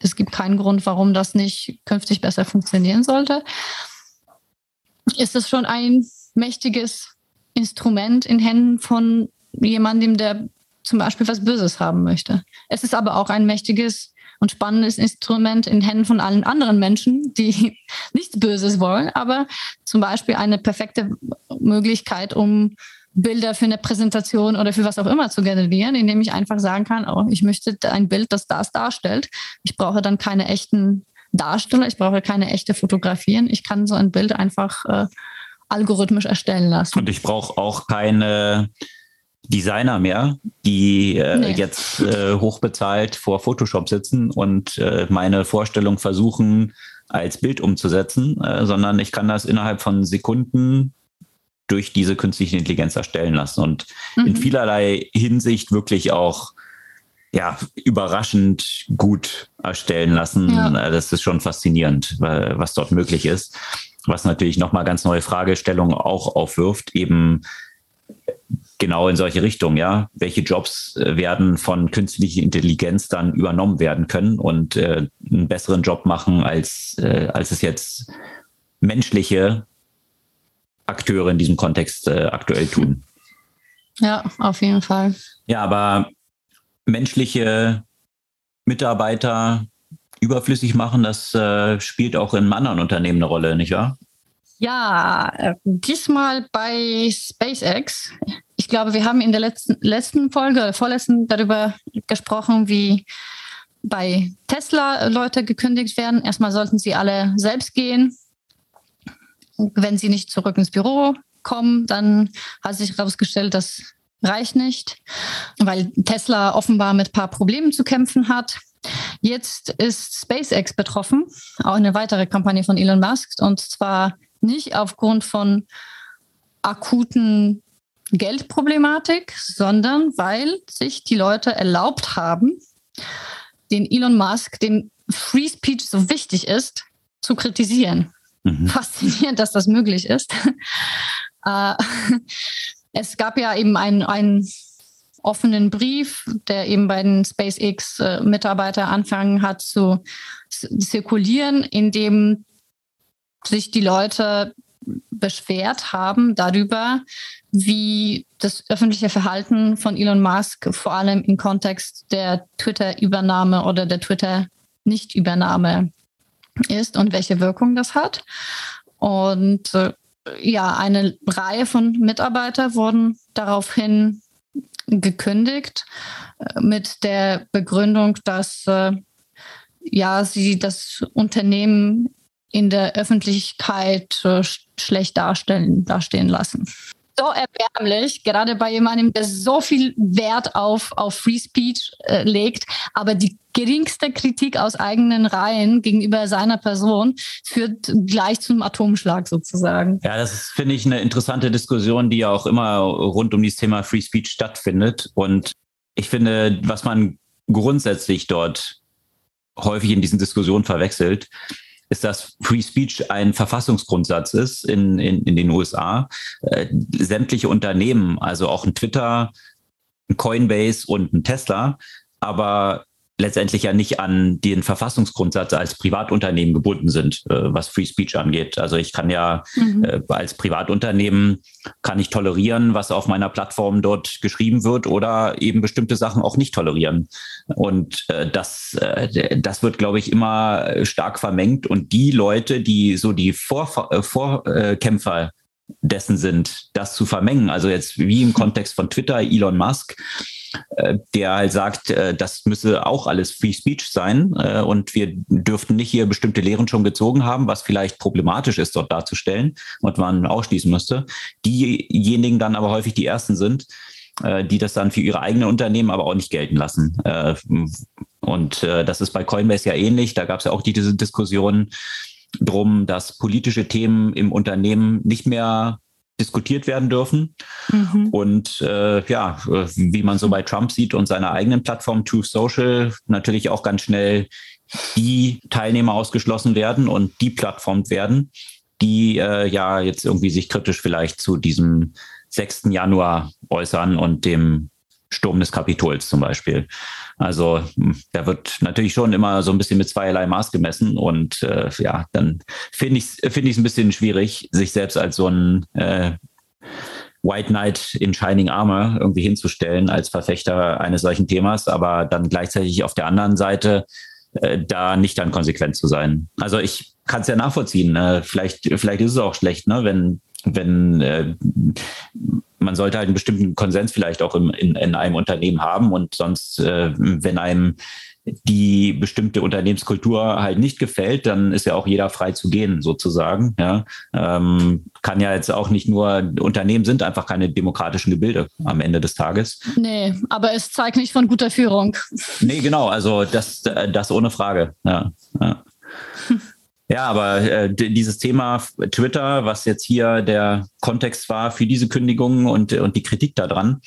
es gibt keinen Grund, warum das nicht künftig besser funktionieren sollte. Ist es schon ein mächtiges Instrument in Händen von jemandem, der zum Beispiel was Böses haben möchte. Es ist aber auch ein mächtiges und spannendes Instrument in Händen von allen anderen Menschen, die nichts Böses wollen, aber zum Beispiel eine perfekte Möglichkeit, um Bilder für eine Präsentation oder für was auch immer zu generieren, indem ich einfach sagen kann, oh, ich möchte ein Bild, das das darstellt. Ich brauche dann keine echten Darsteller, ich brauche keine echte Fotografien. Ich kann so ein Bild einfach äh, algorithmisch erstellen lassen. Und ich brauche auch keine Designer mehr, die äh, nee. jetzt äh, hochbezahlt vor Photoshop sitzen und äh, meine Vorstellung versuchen, als Bild umzusetzen, äh, sondern ich kann das innerhalb von Sekunden durch diese künstliche Intelligenz erstellen lassen und mhm. in vielerlei Hinsicht wirklich auch ja, überraschend gut erstellen lassen. Ja. Das ist schon faszinierend, was dort möglich ist. Was natürlich nochmal ganz neue Fragestellungen auch aufwirft, eben genau in solche Richtung, ja. Welche Jobs werden von künstlicher Intelligenz dann übernommen werden können und äh, einen besseren Job machen, als, äh, als es jetzt menschliche Akteure in diesem Kontext äh, aktuell tun. Ja, auf jeden Fall. Ja, aber menschliche Mitarbeiter überflüssig machen, das äh, spielt auch in anderen Unternehmen eine Rolle, nicht wahr? Ja, diesmal bei SpaceX. Ich glaube, wir haben in der letzten, letzten Folge oder vorletzten darüber gesprochen, wie bei Tesla Leute gekündigt werden. Erstmal sollten sie alle selbst gehen. Wenn sie nicht zurück ins Büro kommen, dann hat sich herausgestellt, das reicht nicht, weil Tesla offenbar mit ein paar Problemen zu kämpfen hat. Jetzt ist SpaceX betroffen, auch eine weitere Kampagne von Elon Musk, und zwar nicht aufgrund von akuten Geldproblematik, sondern weil sich die Leute erlaubt haben, den Elon Musk, dem Free Speech so wichtig ist, zu kritisieren. Mhm. Faszinierend, dass das möglich ist. Es gab ja eben einen, einen offenen Brief, der eben bei den SpaceX-Mitarbeitern angefangen hat zu zirkulieren, in dem sich die Leute beschwert haben darüber, wie das öffentliche Verhalten von Elon Musk vor allem im Kontext der Twitter-Übernahme oder der Twitter-Nicht-Übernahme ist und welche Wirkung das hat. Und äh, ja, eine Reihe von Mitarbeitern wurden daraufhin gekündigt mit der Begründung, dass äh, ja, sie das Unternehmen in der Öffentlichkeit äh, schlecht darstellen, dastehen lassen. So erbärmlich, gerade bei jemandem, der so viel Wert auf, auf Free Speech äh, legt, aber die geringste Kritik aus eigenen Reihen gegenüber seiner Person führt gleich zum Atomschlag sozusagen. Ja, das ist, finde ich, eine interessante Diskussion, die ja auch immer rund um dieses Thema Free Speech stattfindet. Und ich finde, was man grundsätzlich dort häufig in diesen Diskussionen verwechselt, ist, dass Free Speech ein Verfassungsgrundsatz ist in, in, in den U S A. Äh, sämtliche Unternehmen, also auch ein Twitter, ein Coinbase und ein Tesla, aber letztendlich ja nicht an den Verfassungsgrundsatz als Privatunternehmen gebunden sind, äh, was Free Speech angeht. Also ich kann ja mhm. äh, als Privatunternehmen kann ich tolerieren, was auf meiner Plattform dort geschrieben wird oder eben bestimmte Sachen auch nicht tolerieren. Und äh, das, äh, das wird, glaube ich, immer stark vermengt. Und die Leute, die so die Vor- äh, Vorkämpfer dessen sind, das zu vermengen, also jetzt wie im Kontext von Twitter, Elon Musk, der halt sagt, das müsse auch alles Free Speech sein und wir dürften nicht hier bestimmte Lehren schon gezogen haben, was vielleicht problematisch ist, dort darzustellen und man ausschließen müsste. Diejenigen dann aber häufig die Ersten sind, die das dann für ihre eigenen Unternehmen aber auch nicht gelten lassen. Und das ist bei Coinbase ja ähnlich. Da gab es ja auch diese Diskussion drum, dass politische Themen im Unternehmen nicht mehr diskutiert werden dürfen. Mhm. Und äh, ja, wie man so bei Trump sieht und seiner eigenen Plattform Truth Social, natürlich auch ganz schnell die Teilnehmer ausgeschlossen werden und die platformt werden, die äh, ja jetzt irgendwie sich kritisch vielleicht zu diesem sechsten Januar äußern und dem Sturm des Kapitols zum Beispiel. Also da wird natürlich schon immer so ein bisschen mit zweierlei Maß gemessen und äh, ja, dann finde ich es find ein bisschen schwierig, sich selbst als so ein äh, White Knight in Shining Armor irgendwie hinzustellen als Verfechter eines solchen Themas, aber dann gleichzeitig auf der anderen Seite äh, da nicht dann konsequent zu sein. Also ich kann es ja nachvollziehen, ne? vielleicht, vielleicht ist es auch schlecht, ne? wenn wenn äh, man sollte halt einen bestimmten Konsens vielleicht auch im, in, in einem Unternehmen haben und sonst, äh, wenn einem die bestimmte Unternehmenskultur halt nicht gefällt, dann ist ja auch jeder frei zu gehen sozusagen. Ja? Ähm, kann ja jetzt auch nicht nur, Unternehmen sind einfach keine demokratischen Gebilde am Ende des Tages. Nee, aber es zeigt nicht von guter Führung. Nee, genau, also das, das ohne Frage. Ja, ja. Hm. Ja, aber äh, d- dieses Thema Twitter, was jetzt hier der Kontext war für diese Kündigungen und, und die Kritik daran,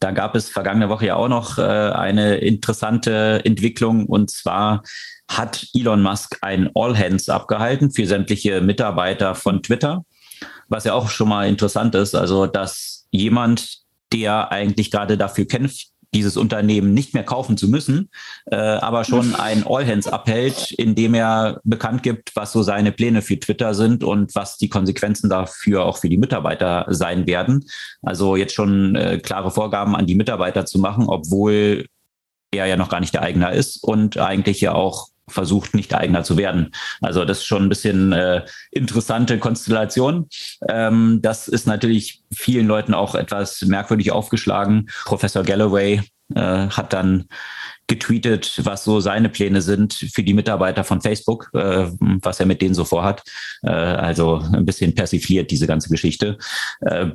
da gab es vergangene Woche ja auch noch äh, eine interessante Entwicklung. Und zwar hat Elon Musk ein All-Hands abgehalten für sämtliche Mitarbeiter von Twitter, was ja auch schon mal interessant ist. Also, dass jemand, der eigentlich gerade dafür kämpft, dieses Unternehmen nicht mehr kaufen zu müssen, äh, aber schon ein All-Hands abhält, indem er bekannt gibt, was so seine Pläne für Twitter sind und was die Konsequenzen dafür auch für die Mitarbeiter sein werden. Also jetzt schon äh, klare Vorgaben an die Mitarbeiter zu machen, obwohl er ja noch gar nicht der Eigner ist und eigentlich ja auch versucht, nicht Eigner zu werden. Also das ist schon ein bisschen äh, interessante Konstellation. Ähm, das ist natürlich vielen Leuten auch etwas merkwürdig aufgeschlagen. Professor Galloway äh, hat dann getweetet, was so seine Pläne sind für die Mitarbeiter von Facebook, äh, was er mit denen so vorhat. Äh, also ein bisschen persifliert diese ganze Geschichte. Äh,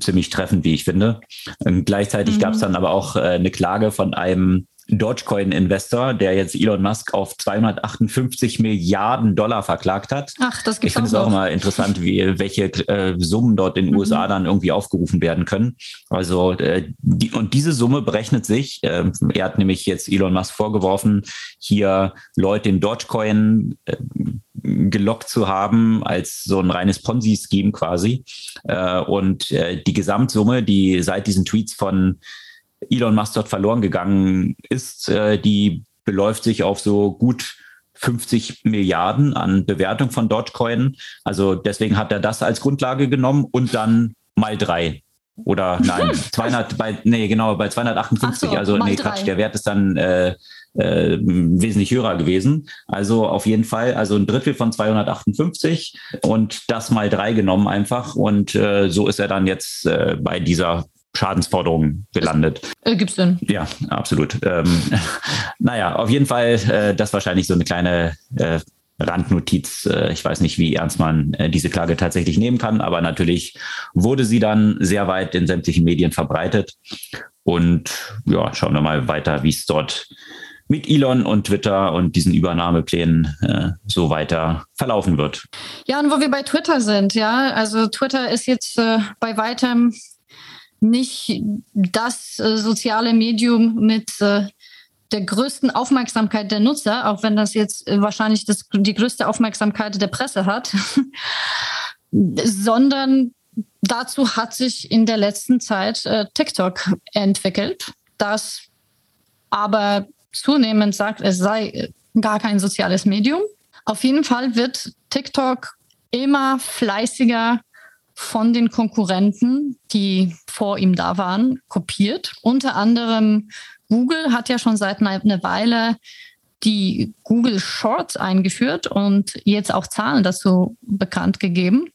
ziemlich treffend, wie ich finde. Ähm, gleichzeitig mhm. gab es dann aber auch äh, eine Klage von einem Dogecoin-Investor, der jetzt Elon Musk auf zweihundertachtundfünfzig Milliarden Dollar verklagt hat. Ach, das gibt's auch. Ich finde es auch immer interessant, wie, welche äh, Summen dort in den mhm. U S A dann irgendwie aufgerufen werden können. Also äh, die, und diese Summe berechnet sich. Äh, er hat nämlich jetzt Elon Musk vorgeworfen, hier Leute in Dogecoin äh, gelockt zu haben, als so ein reines Ponzi-Scheme quasi. Äh, und äh, die Gesamtsumme, die seit diesen Tweets von Elon Musk dort verloren gegangen ist, die beläuft sich auf so gut fünfzig Milliarden an Bewertung von Dogecoin. Also deswegen hat er das als Grundlage genommen und dann mal drei. Oder nein, zweihundert bei, nee, genau, bei zweihundertachtundfünfzig. So, also nee, drei. Quatsch, der Wert ist dann äh, äh, wesentlich höher gewesen. Also auf jeden Fall, also ein Drittel von zweihundertachtundfünfzig und das mal drei genommen einfach. Und äh, so ist er dann jetzt äh, bei dieser Schadensforderungen gelandet. Äh, gibt's denn? Ja, absolut. Ähm, naja, auf jeden Fall, äh, das wahrscheinlich so eine kleine äh, Randnotiz. Äh, ich weiß nicht, wie ernst man äh, diese Klage tatsächlich nehmen kann, aber natürlich wurde sie dann sehr weit in sämtlichen Medien verbreitet. Und ja, schauen wir mal weiter, wie es dort mit Elon und Twitter und diesen Übernahmeplänen äh, so weiter verlaufen wird. Ja, und wo wir bei Twitter sind, ja, also Twitter ist jetzt äh, bei weitem nicht das äh, soziale Medium mit äh, der größten Aufmerksamkeit der Nutzer, auch wenn das jetzt äh, wahrscheinlich das, die größte Aufmerksamkeit der Presse hat, sondern dazu hat sich in der letzten Zeit äh, TikTok entwickelt, das aber zunehmend sagt, es sei gar kein soziales Medium. Auf jeden Fall wird TikTok immer fleißiger von den Konkurrenten, die vor ihm da waren, kopiert. Unter anderem Google hat ja schon seit einer Weile die Google Shorts eingeführt und jetzt auch Zahlen dazu bekannt gegeben,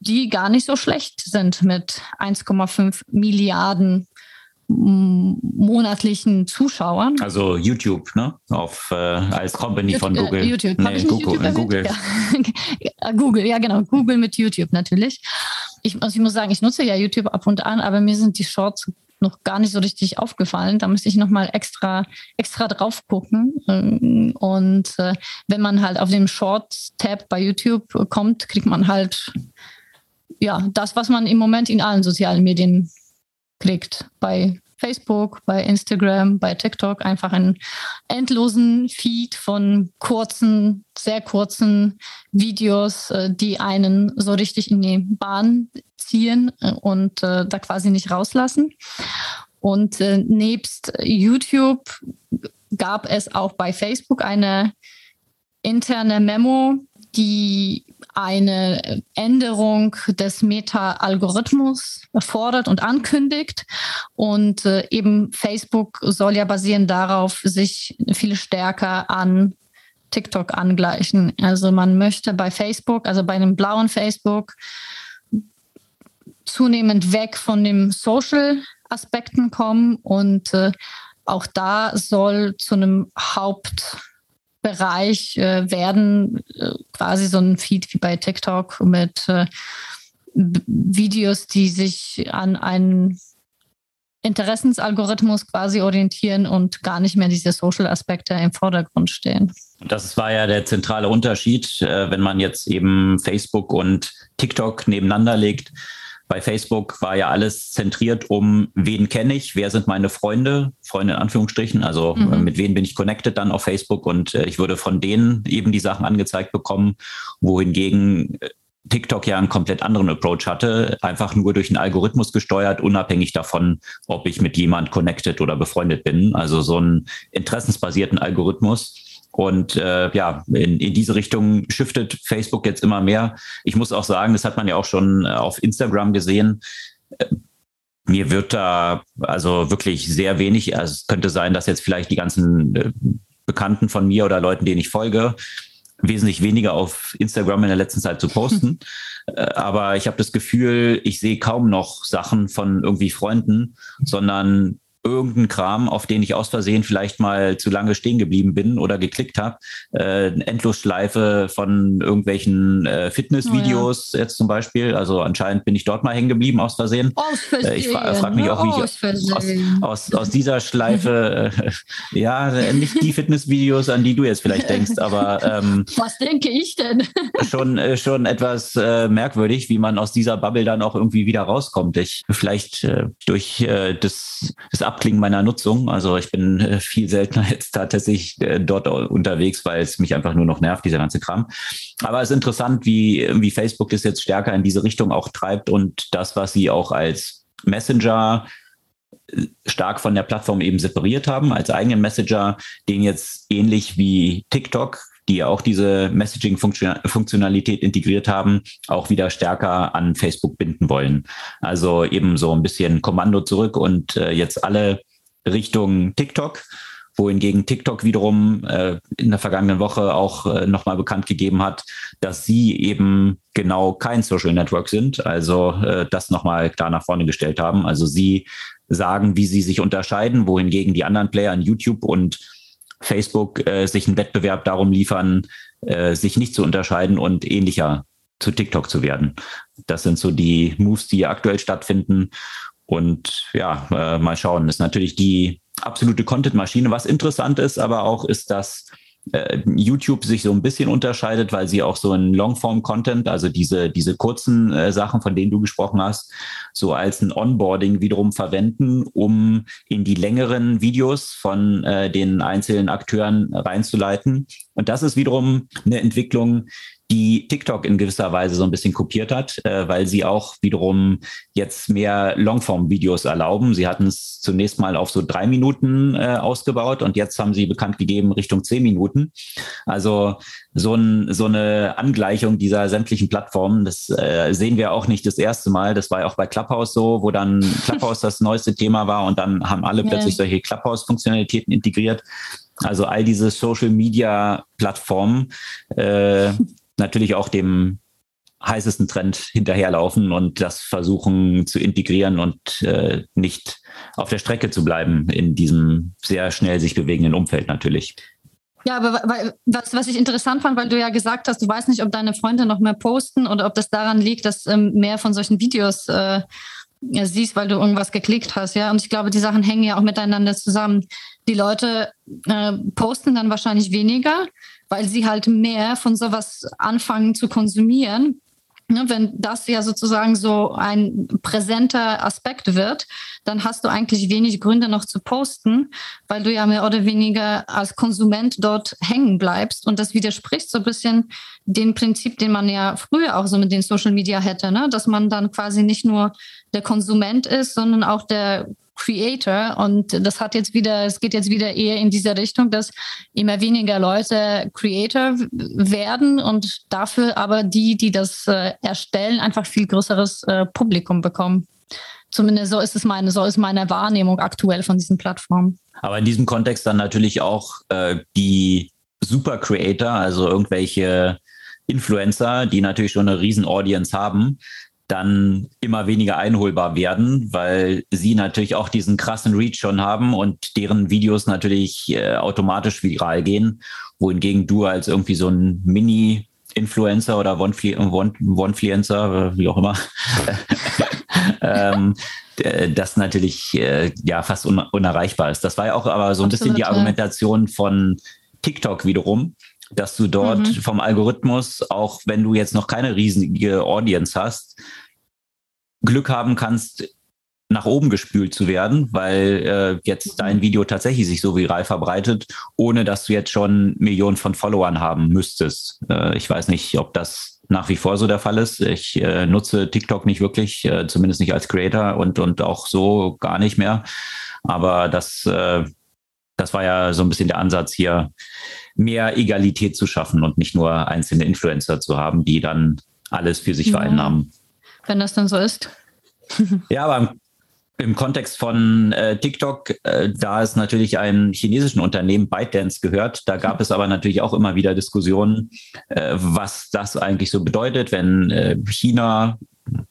die gar nicht so schlecht sind mit eins Komma fünf Milliarden monatlichen Zuschauern. Also YouTube, ne? Auf, äh, als Company von Google. YouTube. Nee, ich Google, YouTube Google. Ja. Google, ja genau. Google mit YouTube natürlich. Ich, also ich muss sagen, ich nutze ja YouTube ab und an, aber mir sind die Shorts noch gar nicht so richtig aufgefallen. Da müsste ich nochmal extra, extra drauf gucken. Und äh, wenn man halt auf dem Shorts-Tab bei YouTube kommt, kriegt man halt ja das, was man im Moment in allen sozialen Medien kriegt. Bei Facebook, bei Instagram, bei TikTok einfach einen endlosen Feed von kurzen, sehr kurzen Videos, die einen so richtig in die Bahn ziehen und da quasi nicht rauslassen. Und nebst YouTube gab es auch bei Facebook eine interne Memo, die eine Änderung des Meta-Algorithmus fordert und ankündigt. Und äh, eben Facebook soll ja basierend darauf sich viel stärker an TikTok angleichen. Also man möchte bei Facebook, also bei dem blauen Facebook, zunehmend weg von den Social-Aspekten kommen. Und äh, auch da soll zu einem Haupt- Bereich äh, werden äh, quasi so ein Feed wie bei TikTok mit äh, B- Videos, die sich an einen Interessensalgorithmus quasi orientieren und gar nicht mehr diese Social-Aspekte im Vordergrund stehen. Das war ja der zentrale Unterschied, äh, wenn man jetzt eben Facebook und TikTok nebeneinander legt. Bei Facebook war ja alles zentriert um, wen kenne ich, wer sind meine Freunde, Freunde in Anführungsstrichen, also mhm. mit wem bin ich connected dann auf Facebook und äh, ich würde von denen eben die Sachen angezeigt bekommen, wohingegen TikTok ja einen komplett anderen Approach hatte, einfach nur durch einen Algorithmus gesteuert, unabhängig davon, ob ich mit jemand connected oder befreundet bin, also so einen interessensbasierten Algorithmus. Und äh, ja, in, in diese Richtung shiftet Facebook jetzt immer mehr. Ich muss auch sagen, das hat man ja auch schon auf Instagram gesehen. Mir wird da also wirklich sehr wenig, also es könnte sein, dass jetzt vielleicht die ganzen Bekannten von mir oder Leuten, denen ich folge, wesentlich weniger auf Instagram in der letzten Zeit zu posten. Hm. Aber ich habe das Gefühl, ich sehe kaum noch Sachen von irgendwie Freunden, sondern irgendein Kram, auf den ich aus Versehen vielleicht mal zu lange stehen geblieben bin oder geklickt habe. Äh, Endlosschleife von irgendwelchen äh, Fitnessvideos oh, ja. jetzt zum Beispiel. Also anscheinend bin ich dort mal hängen geblieben aus Versehen. Aus Versehen. Äh, ich fra- frage mich auch, wie ich aus, aus, aus dieser Schleife, äh, ja, nicht die Fitnessvideos, an die du jetzt vielleicht denkst, aber ähm, was denke ich denn? schon, äh, schon etwas äh, merkwürdig, wie man aus dieser Bubble dann auch irgendwie wieder rauskommt. Ich, vielleicht äh, durch äh, das, das Abklingen meiner Nutzung. Also ich bin viel seltener jetzt tatsächlich dort unterwegs, weil es mich einfach nur noch nervt, dieser ganze Kram. Aber es ist interessant, wie, wie Facebook das jetzt stärker in diese Richtung auch treibt und das, was sie auch als Messenger stark von der Plattform eben separiert haben, als eigenen Messenger, den jetzt ähnlich wie TikTok, die ja auch diese Messaging-Funktionalität integriert haben, auch wieder stärker an Facebook binden wollen. Also eben so ein bisschen Kommando zurück und äh, jetzt alle Richtung TikTok, wohingegen TikTok wiederum äh, in der vergangenen Woche auch äh, nochmal bekannt gegeben hat, dass sie eben genau kein Social Network sind, also äh, das nochmal klar nach vorne gestellt haben. Also sie sagen, wie sie sich unterscheiden, wohingegen die anderen Player an YouTube und Facebook äh, sich einen Wettbewerb darum liefern, äh, sich nicht zu unterscheiden und ähnlicher zu TikTok zu werden. Das sind so die Moves, die aktuell stattfinden. Und ja, äh, mal schauen. Das ist natürlich die absolute Content-Maschine. Was interessant ist, aber auch ist, dass äh, YouTube sich so ein bisschen unterscheidet, weil sie auch so in Longform-Content, also diese, diese kurzen äh, Sachen, von denen du gesprochen hast, so als ein Onboarding wiederum verwenden, um in die längeren Videos von äh, den einzelnen Akteuren reinzuleiten. Und das ist wiederum eine Entwicklung, die TikTok in gewisser Weise so ein bisschen kopiert hat, äh, weil sie auch wiederum jetzt mehr Longform-Videos erlauben. Sie hatten es zunächst mal auf so drei Minuten äh, ausgebaut und jetzt haben sie bekannt gegeben Richtung zehn Minuten. Also so, ein, so eine Angleichung dieser sämtlichen Plattformen, das äh, sehen wir auch nicht das erste Mal. Das war ja auch bei Clubhouse so, wo dann Clubhouse das neueste Thema war und dann haben alle plötzlich solche Clubhouse-Funktionalitäten integriert. Also all diese Social-Media-Plattformen äh, natürlich auch dem heißesten Trend hinterherlaufen und das versuchen zu integrieren und äh, nicht auf der Strecke zu bleiben in diesem sehr schnell sich bewegenden Umfeld natürlich. Ja, aber was, was ich interessant fand, weil du ja gesagt hast, du weißt nicht, ob deine Freunde noch mehr posten oder ob das daran liegt, dass ähm, mehr von solchen Videos äh, siehst, weil du irgendwas geklickt hast, ja. Und ich glaube, die Sachen hängen ja auch miteinander zusammen. Die Leute äh, posten dann wahrscheinlich weniger, weil sie halt mehr von sowas anfangen zu konsumieren. Ne? Wenn das ja sozusagen so ein präsenter Aspekt wird, dann hast du eigentlich wenig Gründe noch zu posten, weil du ja mehr oder weniger als Konsument dort hängen bleibst. Und das widerspricht so ein bisschen dem Prinzip, den man ja früher auch so mit den Social Media hätte, ne? Dass man dann quasi nicht nur der Konsument ist, sondern auch der Creator. Und das hat jetzt wieder, es geht jetzt wieder eher in diese Richtung, dass immer weniger Leute Creator werden und dafür aber die, die das äh, erstellen, einfach viel größeres äh, Publikum bekommen. Zumindest so ist es meine, so ist meine Wahrnehmung aktuell von diesen Plattformen. Aber in diesem Kontext dann natürlich auch äh, die Super Creator, also irgendwelche Influencer, die natürlich schon eine riesen Audience haben, dann immer weniger einholbar werden, weil sie natürlich auch diesen krassen Reach schon haben und deren Videos natürlich äh, automatisch viral gehen, wohingegen du als irgendwie so ein Mini-Influencer oder One-Fluencer, wie auch immer, ähm, das natürlich äh, ja fast un- unerreichbar ist. Das war ja auch aber so ein Absolut, bisschen die Argumentation von TikTok wiederum, dass du dort mhm. vom Algorithmus, auch wenn du jetzt noch keine riesige Audience hast, Glück haben kannst, nach oben gespült zu werden, weil äh, jetzt dein Video tatsächlich sich so viral verbreitet, ohne dass du jetzt schon Millionen von Followern haben müsstest. Äh, ich weiß nicht, ob das nach wie vor so der Fall ist. Ich äh, nutze TikTok nicht wirklich, äh, zumindest nicht als Creator und, und auch so gar nicht mehr. Aber das... Äh, Das war ja so ein bisschen der Ansatz hier, mehr Egalität zu schaffen und nicht nur einzelne Influencer zu haben, die dann alles für sich ja. vereinnahmen. Wenn das dann so ist. Ja, aber im, im Kontext von äh, TikTok, äh, da es natürlich einem chinesischen Unternehmen ByteDance gehört, da gab es aber natürlich auch immer wieder Diskussionen, äh, was das eigentlich so bedeutet, wenn äh, China...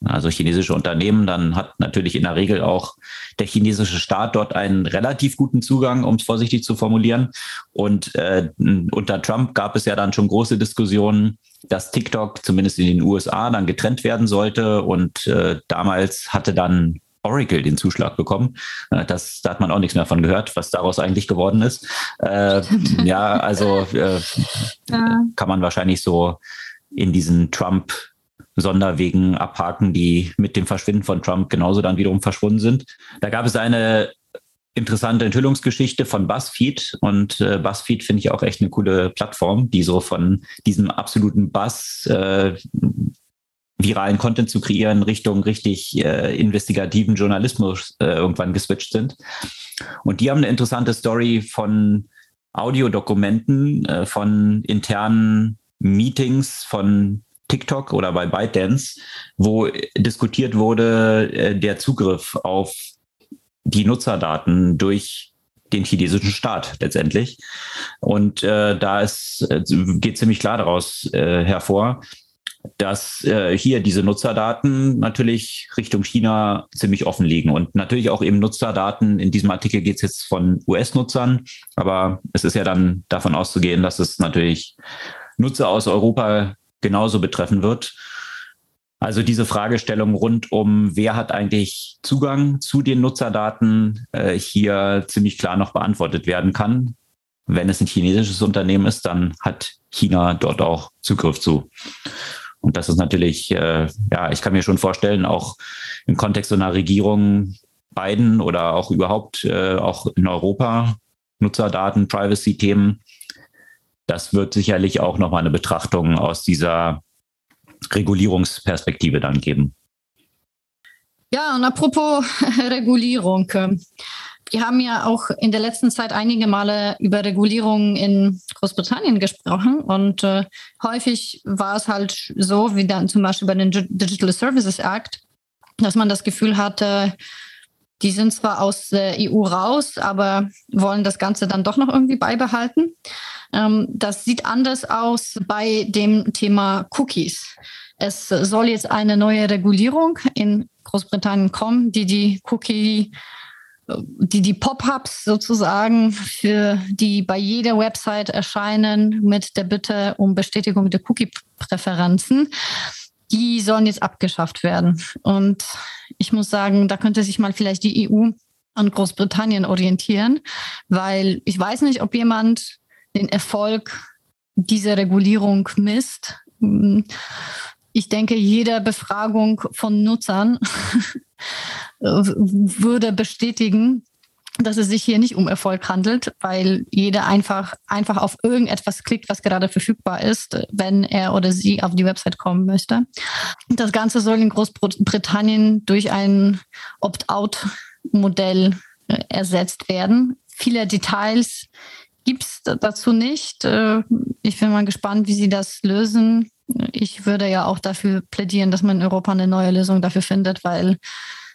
Also chinesische Unternehmen, dann hat natürlich in der Regel auch der chinesische Staat dort einen relativ guten Zugang, um es vorsichtig zu formulieren. Und äh, unter Trump gab es ja dann schon große Diskussionen, dass TikTok zumindest in den U S A dann getrennt werden sollte. Und äh, damals hatte dann Oracle den Zuschlag bekommen. Das, da hat man auch nichts mehr von gehört, was daraus eigentlich geworden ist. Äh, ja, also äh, ja. kann man wahrscheinlich so in diesen Trump- Sonderwegen abhaken, die mit dem Verschwinden von Trump genauso dann wiederum verschwunden sind. Da gab es eine interessante Enthüllungsgeschichte von BuzzFeed und äh, BuzzFeed finde ich auch echt eine coole Plattform, die so von diesem absoluten Buzz äh, viralen Content zu kreieren, Richtung richtig äh, investigativen Journalismus äh, irgendwann geswitcht sind. Und die haben eine interessante Story von Audiodokumenten, äh, von internen Meetings, von TikTok oder bei ByteDance, wo diskutiert wurde, der Zugriff auf die Nutzerdaten durch den chinesischen Staat letztendlich. Und äh, da ist, geht ziemlich klar daraus äh, hervor, dass äh, hier diese Nutzerdaten natürlich Richtung China ziemlich offen liegen. Und natürlich auch eben Nutzerdaten, in diesem Artikel geht es jetzt von U S-Nutzern, aber es ist ja dann davon auszugehen, dass es natürlich Nutzer aus Europa genauso betreffen wird. Also diese Fragestellung rund um, wer hat eigentlich Zugang zu den Nutzerdaten, äh, hier ziemlich klar noch beantwortet werden kann. Wenn es ein chinesisches Unternehmen ist, dann hat China dort auch Zugriff zu. Und das ist natürlich, äh, ja, ich kann mir schon vorstellen, auch im Kontext einer Regierung Biden oder auch überhaupt äh, auch in Europa Nutzerdaten, Privacy-Themen, Das wird sicherlich auch nochmal eine Betrachtung aus dieser Regulierungsperspektive dann geben. Ja, und apropos Regulierung. Wir haben ja auch in der letzten Zeit einige Male über Regulierungen in Großbritannien gesprochen und äh, häufig war es halt so, wie dann zum Beispiel bei den Digital Services Act, dass man das Gefühl hatte, die sind zwar aus der E U raus, aber wollen das Ganze dann doch noch irgendwie beibehalten. Ähm, das sieht anders aus bei dem Thema Cookies. Es soll jetzt eine neue Regulierung in Großbritannien kommen, die die Cookie die die Pop-ups sozusagen, für die bei jeder Website erscheinen mit der Bitte um Bestätigung der Cookie-Präferenzen, die sollen jetzt abgeschafft werden. Und ich muss sagen, da könnte sich mal vielleicht die E U an Großbritannien orientieren, weil ich weiß nicht, ob jemand den Erfolg dieser Regulierung misst. Ich denke, jede Befragung von Nutzern würde bestätigen, dass es sich hier nicht um Erfolg handelt, weil jeder einfach, einfach auf irgendetwas klickt, was gerade verfügbar ist, wenn er oder sie auf die Website kommen möchte. Das Ganze soll in Großbritannien durch ein Opt-out-Modell ersetzt werden. Viele Details gibt es dazu nicht. Ich bin mal gespannt, wie sie das lösen. Ich würde ja auch dafür plädieren, dass man in Europa eine neue Lösung dafür findet, weil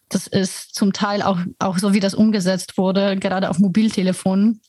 das ist zum Teil auch, auch so, wie das umgesetzt wurde, gerade auf Mobiltelefonen.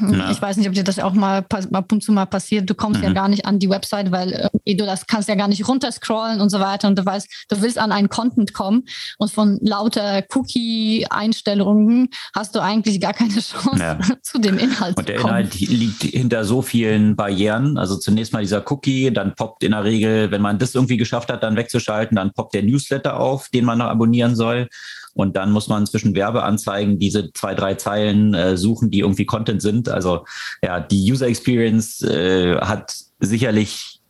Ja. Ich weiß nicht, ob dir das auch mal ab und zu mal passiert. Du kommst mhm. ja gar nicht an die Website, weil äh, du das kannst ja gar nicht runterscrollen und so weiter. Und du weißt, du willst an einen Content kommen und von lauter Cookie-Einstellungen hast du eigentlich gar keine Chance, ja. zu dem Inhalt und zu kommen. Und der Inhalt liegt hinter so vielen Barrieren. Also zunächst mal dieser Cookie, dann poppt in der Regel, wenn man das irgendwie geschafft hat, dann wegzuschalten, dann poppt der Newsletter auf, den man noch abonnieren soll. Und dann muss man zwischen Werbeanzeigen diese zwei, drei Zeilen äh, suchen, die irgendwie Content sind. Also ja, die User Experience äh, hat sicherlich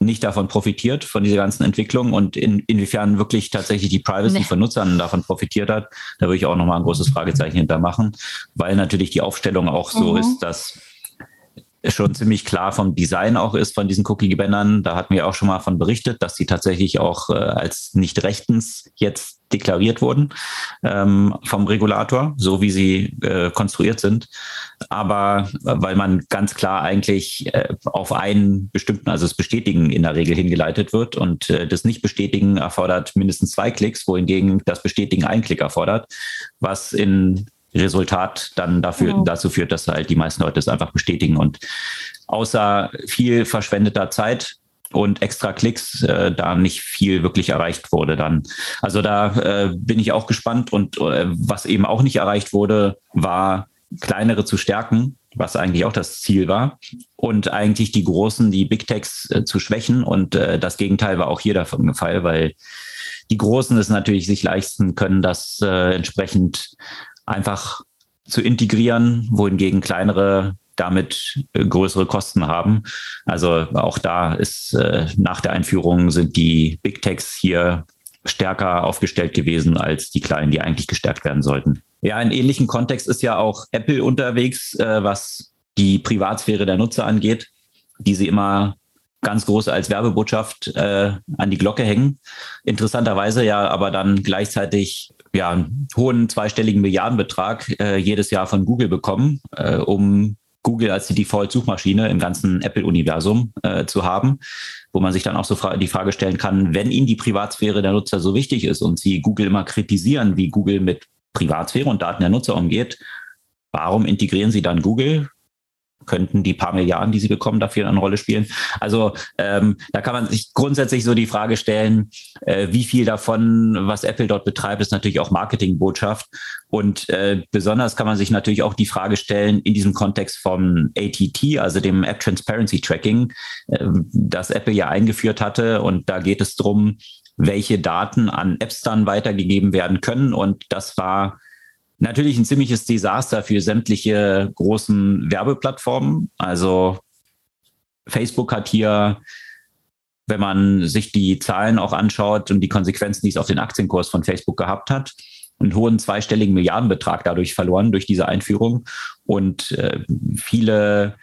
nicht davon profitiert, von dieser ganzen Entwicklung. Und in, inwiefern wirklich tatsächlich die Privacy nee. von Nutzern davon profitiert hat, da würde ich auch nochmal ein großes Fragezeichen hintermachen, weil natürlich die Aufstellung auch so mhm. ist, dass schon ziemlich klar vom Design auch ist, von diesen Cookie-Bannern. Da hatten wir auch schon mal von berichtet, dass die tatsächlich auch äh, als nicht rechtens jetzt deklariert wurden ähm, vom Regulator, so wie sie äh, konstruiert sind. Aber äh, weil man ganz klar eigentlich äh, auf einen bestimmten, also das Bestätigen in der Regel hingeleitet wird und äh, das Nicht-Bestätigen erfordert mindestens zwei Klicks, wohingegen das Bestätigen einen Klick erfordert, was in Resultat dann dafür, genau. dazu führt, dass halt die meisten Leute es einfach bestätigen. Und außer viel verschwendeter Zeit und extra Klicks, äh, da nicht viel wirklich erreicht wurde dann. Also da äh, bin ich auch gespannt. Und äh, was eben auch nicht erreicht wurde, war, kleinere zu stärken, was eigentlich auch das Ziel war. Und eigentlich die großen, die Big Techs äh, zu schwächen. Und äh, das Gegenteil war auch hier davon der Fall, weil die Großen es natürlich sich leisten können, das äh, entsprechend einfach zu integrieren, wohingegen kleinere damit größere Kosten haben. Also auch da ist äh, nach der Einführung sind die Big Techs hier stärker aufgestellt gewesen als die Kleinen, die eigentlich gestärkt werden sollten. Ja, in ähnlichen Kontext ist ja auch Apple unterwegs, äh, was die Privatsphäre der Nutzer angeht, die sie immer ganz groß als Werbebotschaft äh, an die Glocke hängen. Interessanterweise ja aber dann gleichzeitig ja, einen hohen zweistelligen Milliardenbetrag äh, jedes Jahr von Google bekommen, äh, um Google als die Default-Suchmaschine im ganzen Apple-Universum äh, zu haben, wo man sich dann auch so fra- die Frage stellen kann, wenn ihnen die Privatsphäre der Nutzer so wichtig ist und sie Google immer kritisieren, wie Google mit Privatsphäre und Daten der Nutzer umgeht, warum integrieren sie dann Google? Könnten die paar Milliarden, die sie bekommen, dafür eine Rolle spielen? Also ähm, da kann man sich grundsätzlich so die Frage stellen, äh, wie viel davon, was Apple dort betreibt, ist natürlich auch Marketingbotschaft. Und äh, besonders kann man sich natürlich auch die Frage stellen, in diesem Kontext vom A T T, also dem App Transparency Tracking, äh, das Apple ja eingeführt hatte. Und da geht es darum, welche Daten an Apps dann weitergegeben werden können. Und das war natürlich ein ziemliches Desaster für sämtliche großen Werbeplattformen. Also Facebook hat hier, wenn man sich die Zahlen auch anschaut und die Konsequenzen, die es auf den Aktienkurs von Facebook gehabt hat, einen hohen zweistelligen Milliardenbetrag dadurch verloren durch diese Einführung. Und äh, viele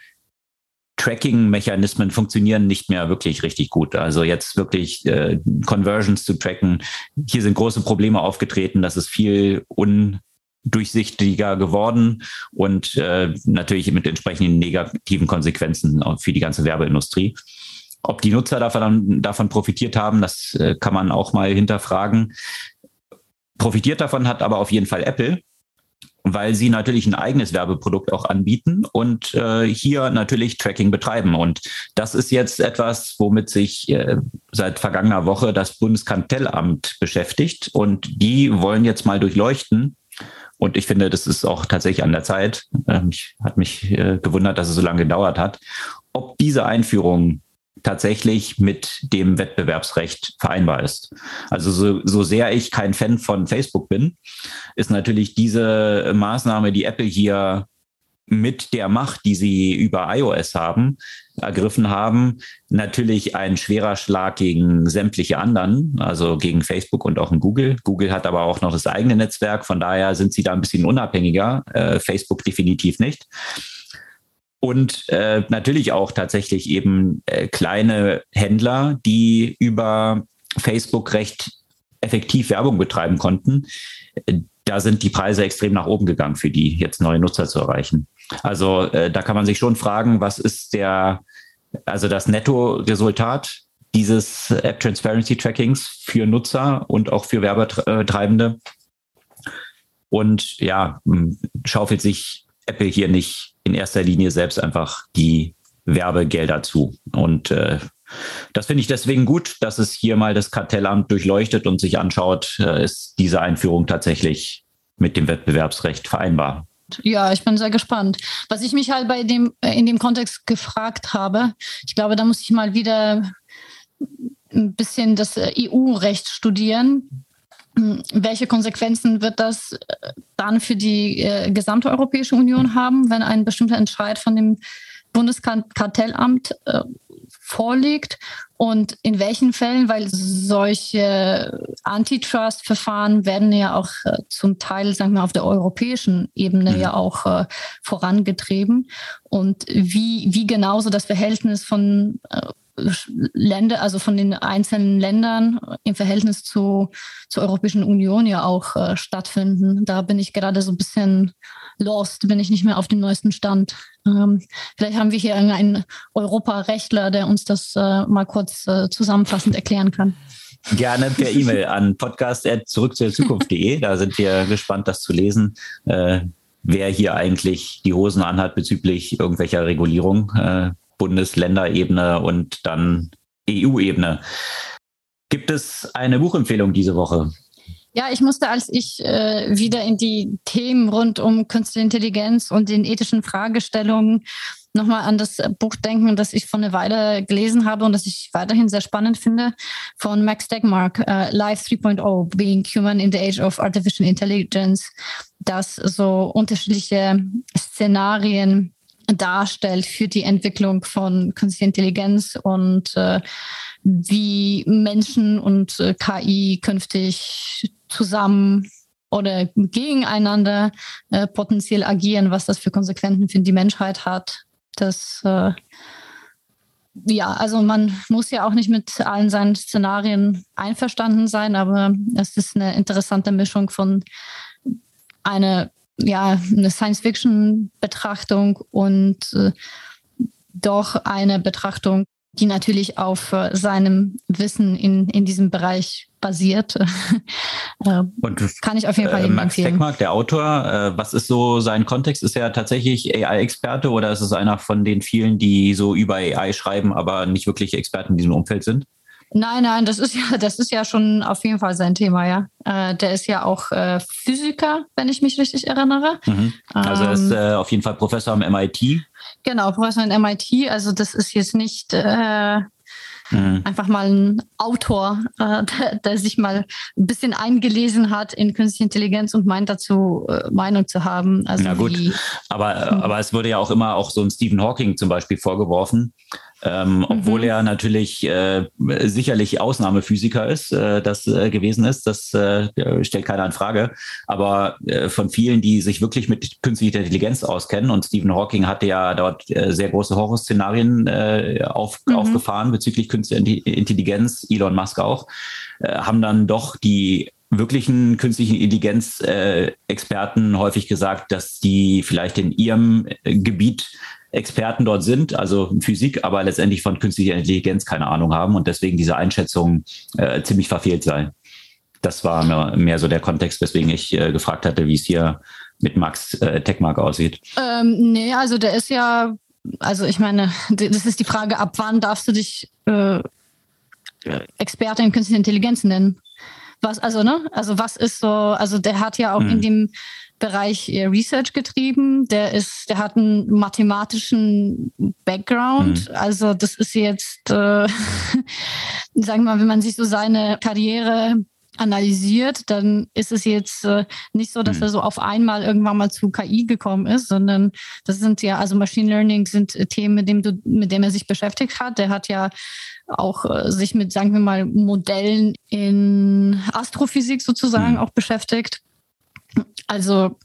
Tracking-Mechanismen funktionieren nicht mehr wirklich richtig gut. Also jetzt wirklich äh, Conversions zu tracken. Hier sind große Probleme aufgetreten. Das ist viel undurchsichtiger geworden und äh, natürlich mit entsprechenden negativen Konsequenzen für die ganze Werbeindustrie. Ob die Nutzer davon, davon profitiert haben, das äh, kann man auch mal hinterfragen. Profitiert davon hat aber auf jeden Fall Apple, weil sie natürlich ein eigenes Werbeprodukt auch anbieten und äh, hier natürlich Tracking betreiben. Und das ist jetzt etwas, womit sich äh, seit vergangener Woche das Bundeskartellamt beschäftigt. Und die wollen jetzt mal durchleuchten. Und ich finde, das ist auch tatsächlich an der Zeit. Ähm, ich hat mich äh, gewundert, dass es so lange gedauert hat, ob diese Einführung tatsächlich mit dem Wettbewerbsrecht vereinbar ist. Also so, so sehr ich kein Fan von Facebook bin, ist natürlich diese Maßnahme, die Apple hier mit der Macht, die sie über iOS haben, ergriffen haben, natürlich ein schwerer Schlag gegen sämtliche anderen, also gegen Facebook und auch in Google. Google hat aber auch noch das eigene Netzwerk, von daher sind sie da ein bisschen unabhängiger, äh, Facebook definitiv nicht. Und äh, natürlich auch tatsächlich eben äh, kleine Händler, die über Facebook recht effektiv Werbung betreiben konnten. Äh, da sind die Preise extrem nach oben gegangen für die, jetzt neue Nutzer zu erreichen. Also äh, da kann man sich schon fragen, was ist der, also das Nettoresultat dieses App Transparency Trackings für Nutzer und auch für Werbetreibende? Und ja, schaufelt sich Apple hier nicht in erster Linie selbst einfach die Werbegelder zu. Und äh, das finde ich deswegen gut, dass es hier mal das Kartellamt durchleuchtet und sich anschaut, äh, ist diese Einführung tatsächlich mit dem Wettbewerbsrecht vereinbar. Ja, ich bin sehr gespannt. Was ich mich halt bei dem in dem Kontext gefragt habe, ich glaube, da muss ich mal wieder ein bisschen das E U-Recht studieren. Welche Konsequenzen wird das dann für die äh, gesamte Europäische Union haben, wenn ein bestimmter Entscheid von dem Bundeskartellamt äh, vorliegt? Und in welchen Fällen, weil solche Antitrust-Verfahren werden ja auch äh, zum Teil, sagen wir, auf der europäischen Ebene mhm. ja auch äh, vorangetrieben. Und wie, wie genau so das Verhältnis von äh, Länder, also von den einzelnen Ländern im Verhältnis zu, zur Europäischen Union ja auch äh, stattfinden. Da bin ich gerade so ein bisschen lost, bin ich nicht mehr auf dem neuesten Stand. Ähm, vielleicht haben wir hier einen Europarechtler, der uns das äh, mal kurz äh, zusammenfassend erklären kann. Gerne per E-Mail an podcast at zurück zur Zukunft punkt de. Da sind wir gespannt, das zu lesen. Äh, wer hier eigentlich die Hosen anhat bezüglich irgendwelcher Regulierung. Äh, Bundesländerebene und dann E U-Ebene. Gibt es eine Buchempfehlung diese Woche? Ja, ich musste, als ich äh, wieder in die Themen rund um künstliche Intelligenz und den ethischen Fragestellungen nochmal an das Buch denken, das ich vor einer Weile gelesen habe und das ich weiterhin sehr spannend finde, von Max Tegmark, äh, Life drei Punkt null, Being Human in the Age of Artificial Intelligence, das so unterschiedliche Szenarien darstellt für die Entwicklung von künstlicher Intelligenz und äh, wie Menschen und äh, K I künftig zusammen oder gegeneinander äh, potenziell agieren, was das für Konsequenzen für die Menschheit hat. Das, äh, ja, also man muss ja auch nicht mit allen seinen Szenarien einverstanden sein, aber es ist eine interessante Mischung von einer ja, eine Science-Fiction-Betrachtung und äh, doch eine Betrachtung, die natürlich auf äh, seinem Wissen in, in diesem Bereich basiert. äh, und kann ich auf jeden Fall äh, jedem Max empfehlen. Max Tegmark, der Autor, äh, was ist so sein Kontext? Ist er tatsächlich A I-Experte oder ist es einer von den vielen, die so über A I schreiben, aber nicht wirklich Experten in diesem Umfeld sind? Nein, nein, das ist ja, das ist ja schon auf jeden Fall sein Thema, ja. Äh, der ist ja auch äh, Physiker, wenn ich mich richtig erinnere. Mhm. Also er ist äh, auf jeden Fall Professor am M I T. Genau, Professor am M I T. Also das ist jetzt nicht äh, mhm. einfach mal ein Autor, äh, der, der sich mal ein bisschen eingelesen hat in künstliche Intelligenz und meint dazu äh, Meinung zu haben. Also na gut, wie, aber, aber es wurde ja auch immer auch so ein Stephen Hawking zum Beispiel vorgeworfen, ähm, obwohl mhm. er natürlich äh, sicherlich Ausnahmephysiker ist, äh, das äh, gewesen ist, das äh, stellt keiner in Frage, aber äh, von vielen, die sich wirklich mit künstlicher Intelligenz auskennen, und Stephen Hawking hatte ja dort äh, sehr große Horrorszenarien äh, auf, mhm. aufgefahren bezüglich künstlicher Intelligenz, Elon Musk auch, äh, haben dann doch die wirklichen künstlichen Intelligenz-Experten äh, häufig gesagt, dass die vielleicht in ihrem äh, Gebiet Experten dort sind, also in Physik, aber letztendlich von künstlicher Intelligenz keine Ahnung haben und deswegen diese Einschätzung äh, ziemlich verfehlt sei. Das war mehr, mehr so der Kontext, weswegen ich äh, gefragt hatte, wie es hier mit Max äh, Tegmark aussieht. Ähm, nee, also der ist ja, also ich meine, das ist die Frage, ab wann darfst du dich äh, Experte in künstlicher Intelligenz nennen? Was, also, ne? Also, was ist so, also der hat ja auch mhm. in dem Bereich Research getrieben, der ist, der hat einen mathematischen Background. Mhm. Also, das ist jetzt, äh, sagen wir mal, wenn man sich so seine Karriere analysiert, dann ist es jetzt äh, nicht so, dass mhm. er so auf einmal irgendwann mal zu K I gekommen ist, sondern das sind ja, also Machine Learning sind Themen, mit dem du, mit dem er sich beschäftigt hat. Der hat ja auch äh, sich mit, sagen wir mal, Modellen in Astrophysik sozusagen mhm. auch beschäftigt. Also,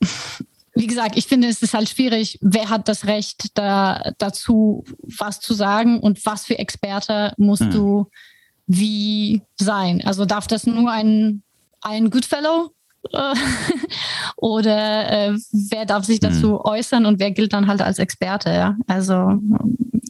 wie gesagt, ich finde, es ist halt schwierig, wer hat das Recht, da dazu was zu sagen und was für Experte musst mhm. du wie sein? Also darf das nur ein, ein Goodfellow äh, oder äh, wer darf sich dazu mhm. äußern und wer gilt dann halt als Experte? Ja? Also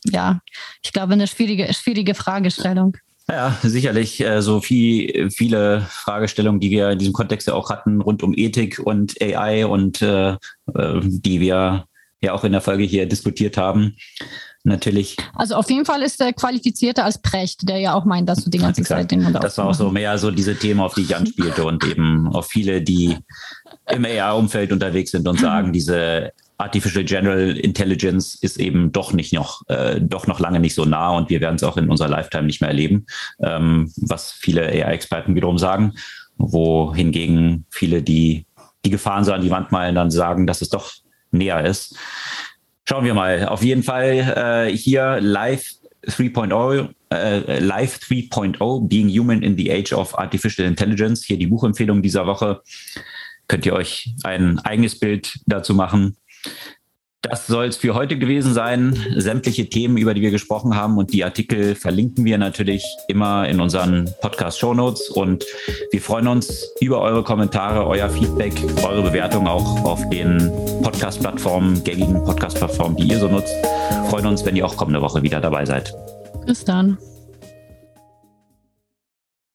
ja, ich glaube, eine schwierige, schwierige Fragestellung. Ja, sicherlich äh, so viel, viele Fragestellungen, die wir in diesem Kontext ja auch hatten, rund um Ethik und A I und äh, die wir ja auch in der Folge hier diskutiert haben. Natürlich. Also auf jeden Fall ist er qualifizierter als Precht, der ja auch meint, dass du die ganze Exakt. Zeit den Mund aufmachst. Das war auch so mehr so diese Themen, auf die ich anspielte und eben auf viele, die im A I-Umfeld unterwegs sind und sagen, diese Artificial General Intelligence ist eben doch nicht noch, äh, doch noch lange nicht so nah und wir werden es auch in unserer Lifetime nicht mehr erleben, ähm, was viele A I-Experten wiederum sagen, wo hingegen viele, die die Gefahren so an die Wand malen, dann sagen, dass es doch näher ist. Schauen wir mal. Auf jeden Fall äh, hier Live drei Punkt null, äh, Live drei Punkt null, Being Human in the Age of Artificial Intelligence. Hier die Buchempfehlung dieser Woche. Könnt ihr euch ein eigenes Bild dazu machen. Das soll es für heute gewesen sein. Sämtliche Themen, über die wir gesprochen haben und die Artikel verlinken wir natürlich immer in unseren Podcast-Shownotes und wir freuen uns über eure Kommentare, euer Feedback, eure Bewertung auch auf den Podcast-Plattformen, gängigen Podcast-Plattformen, die ihr so nutzt. Wir freuen uns, wenn ihr auch kommende Woche wieder dabei seid. Bis dann.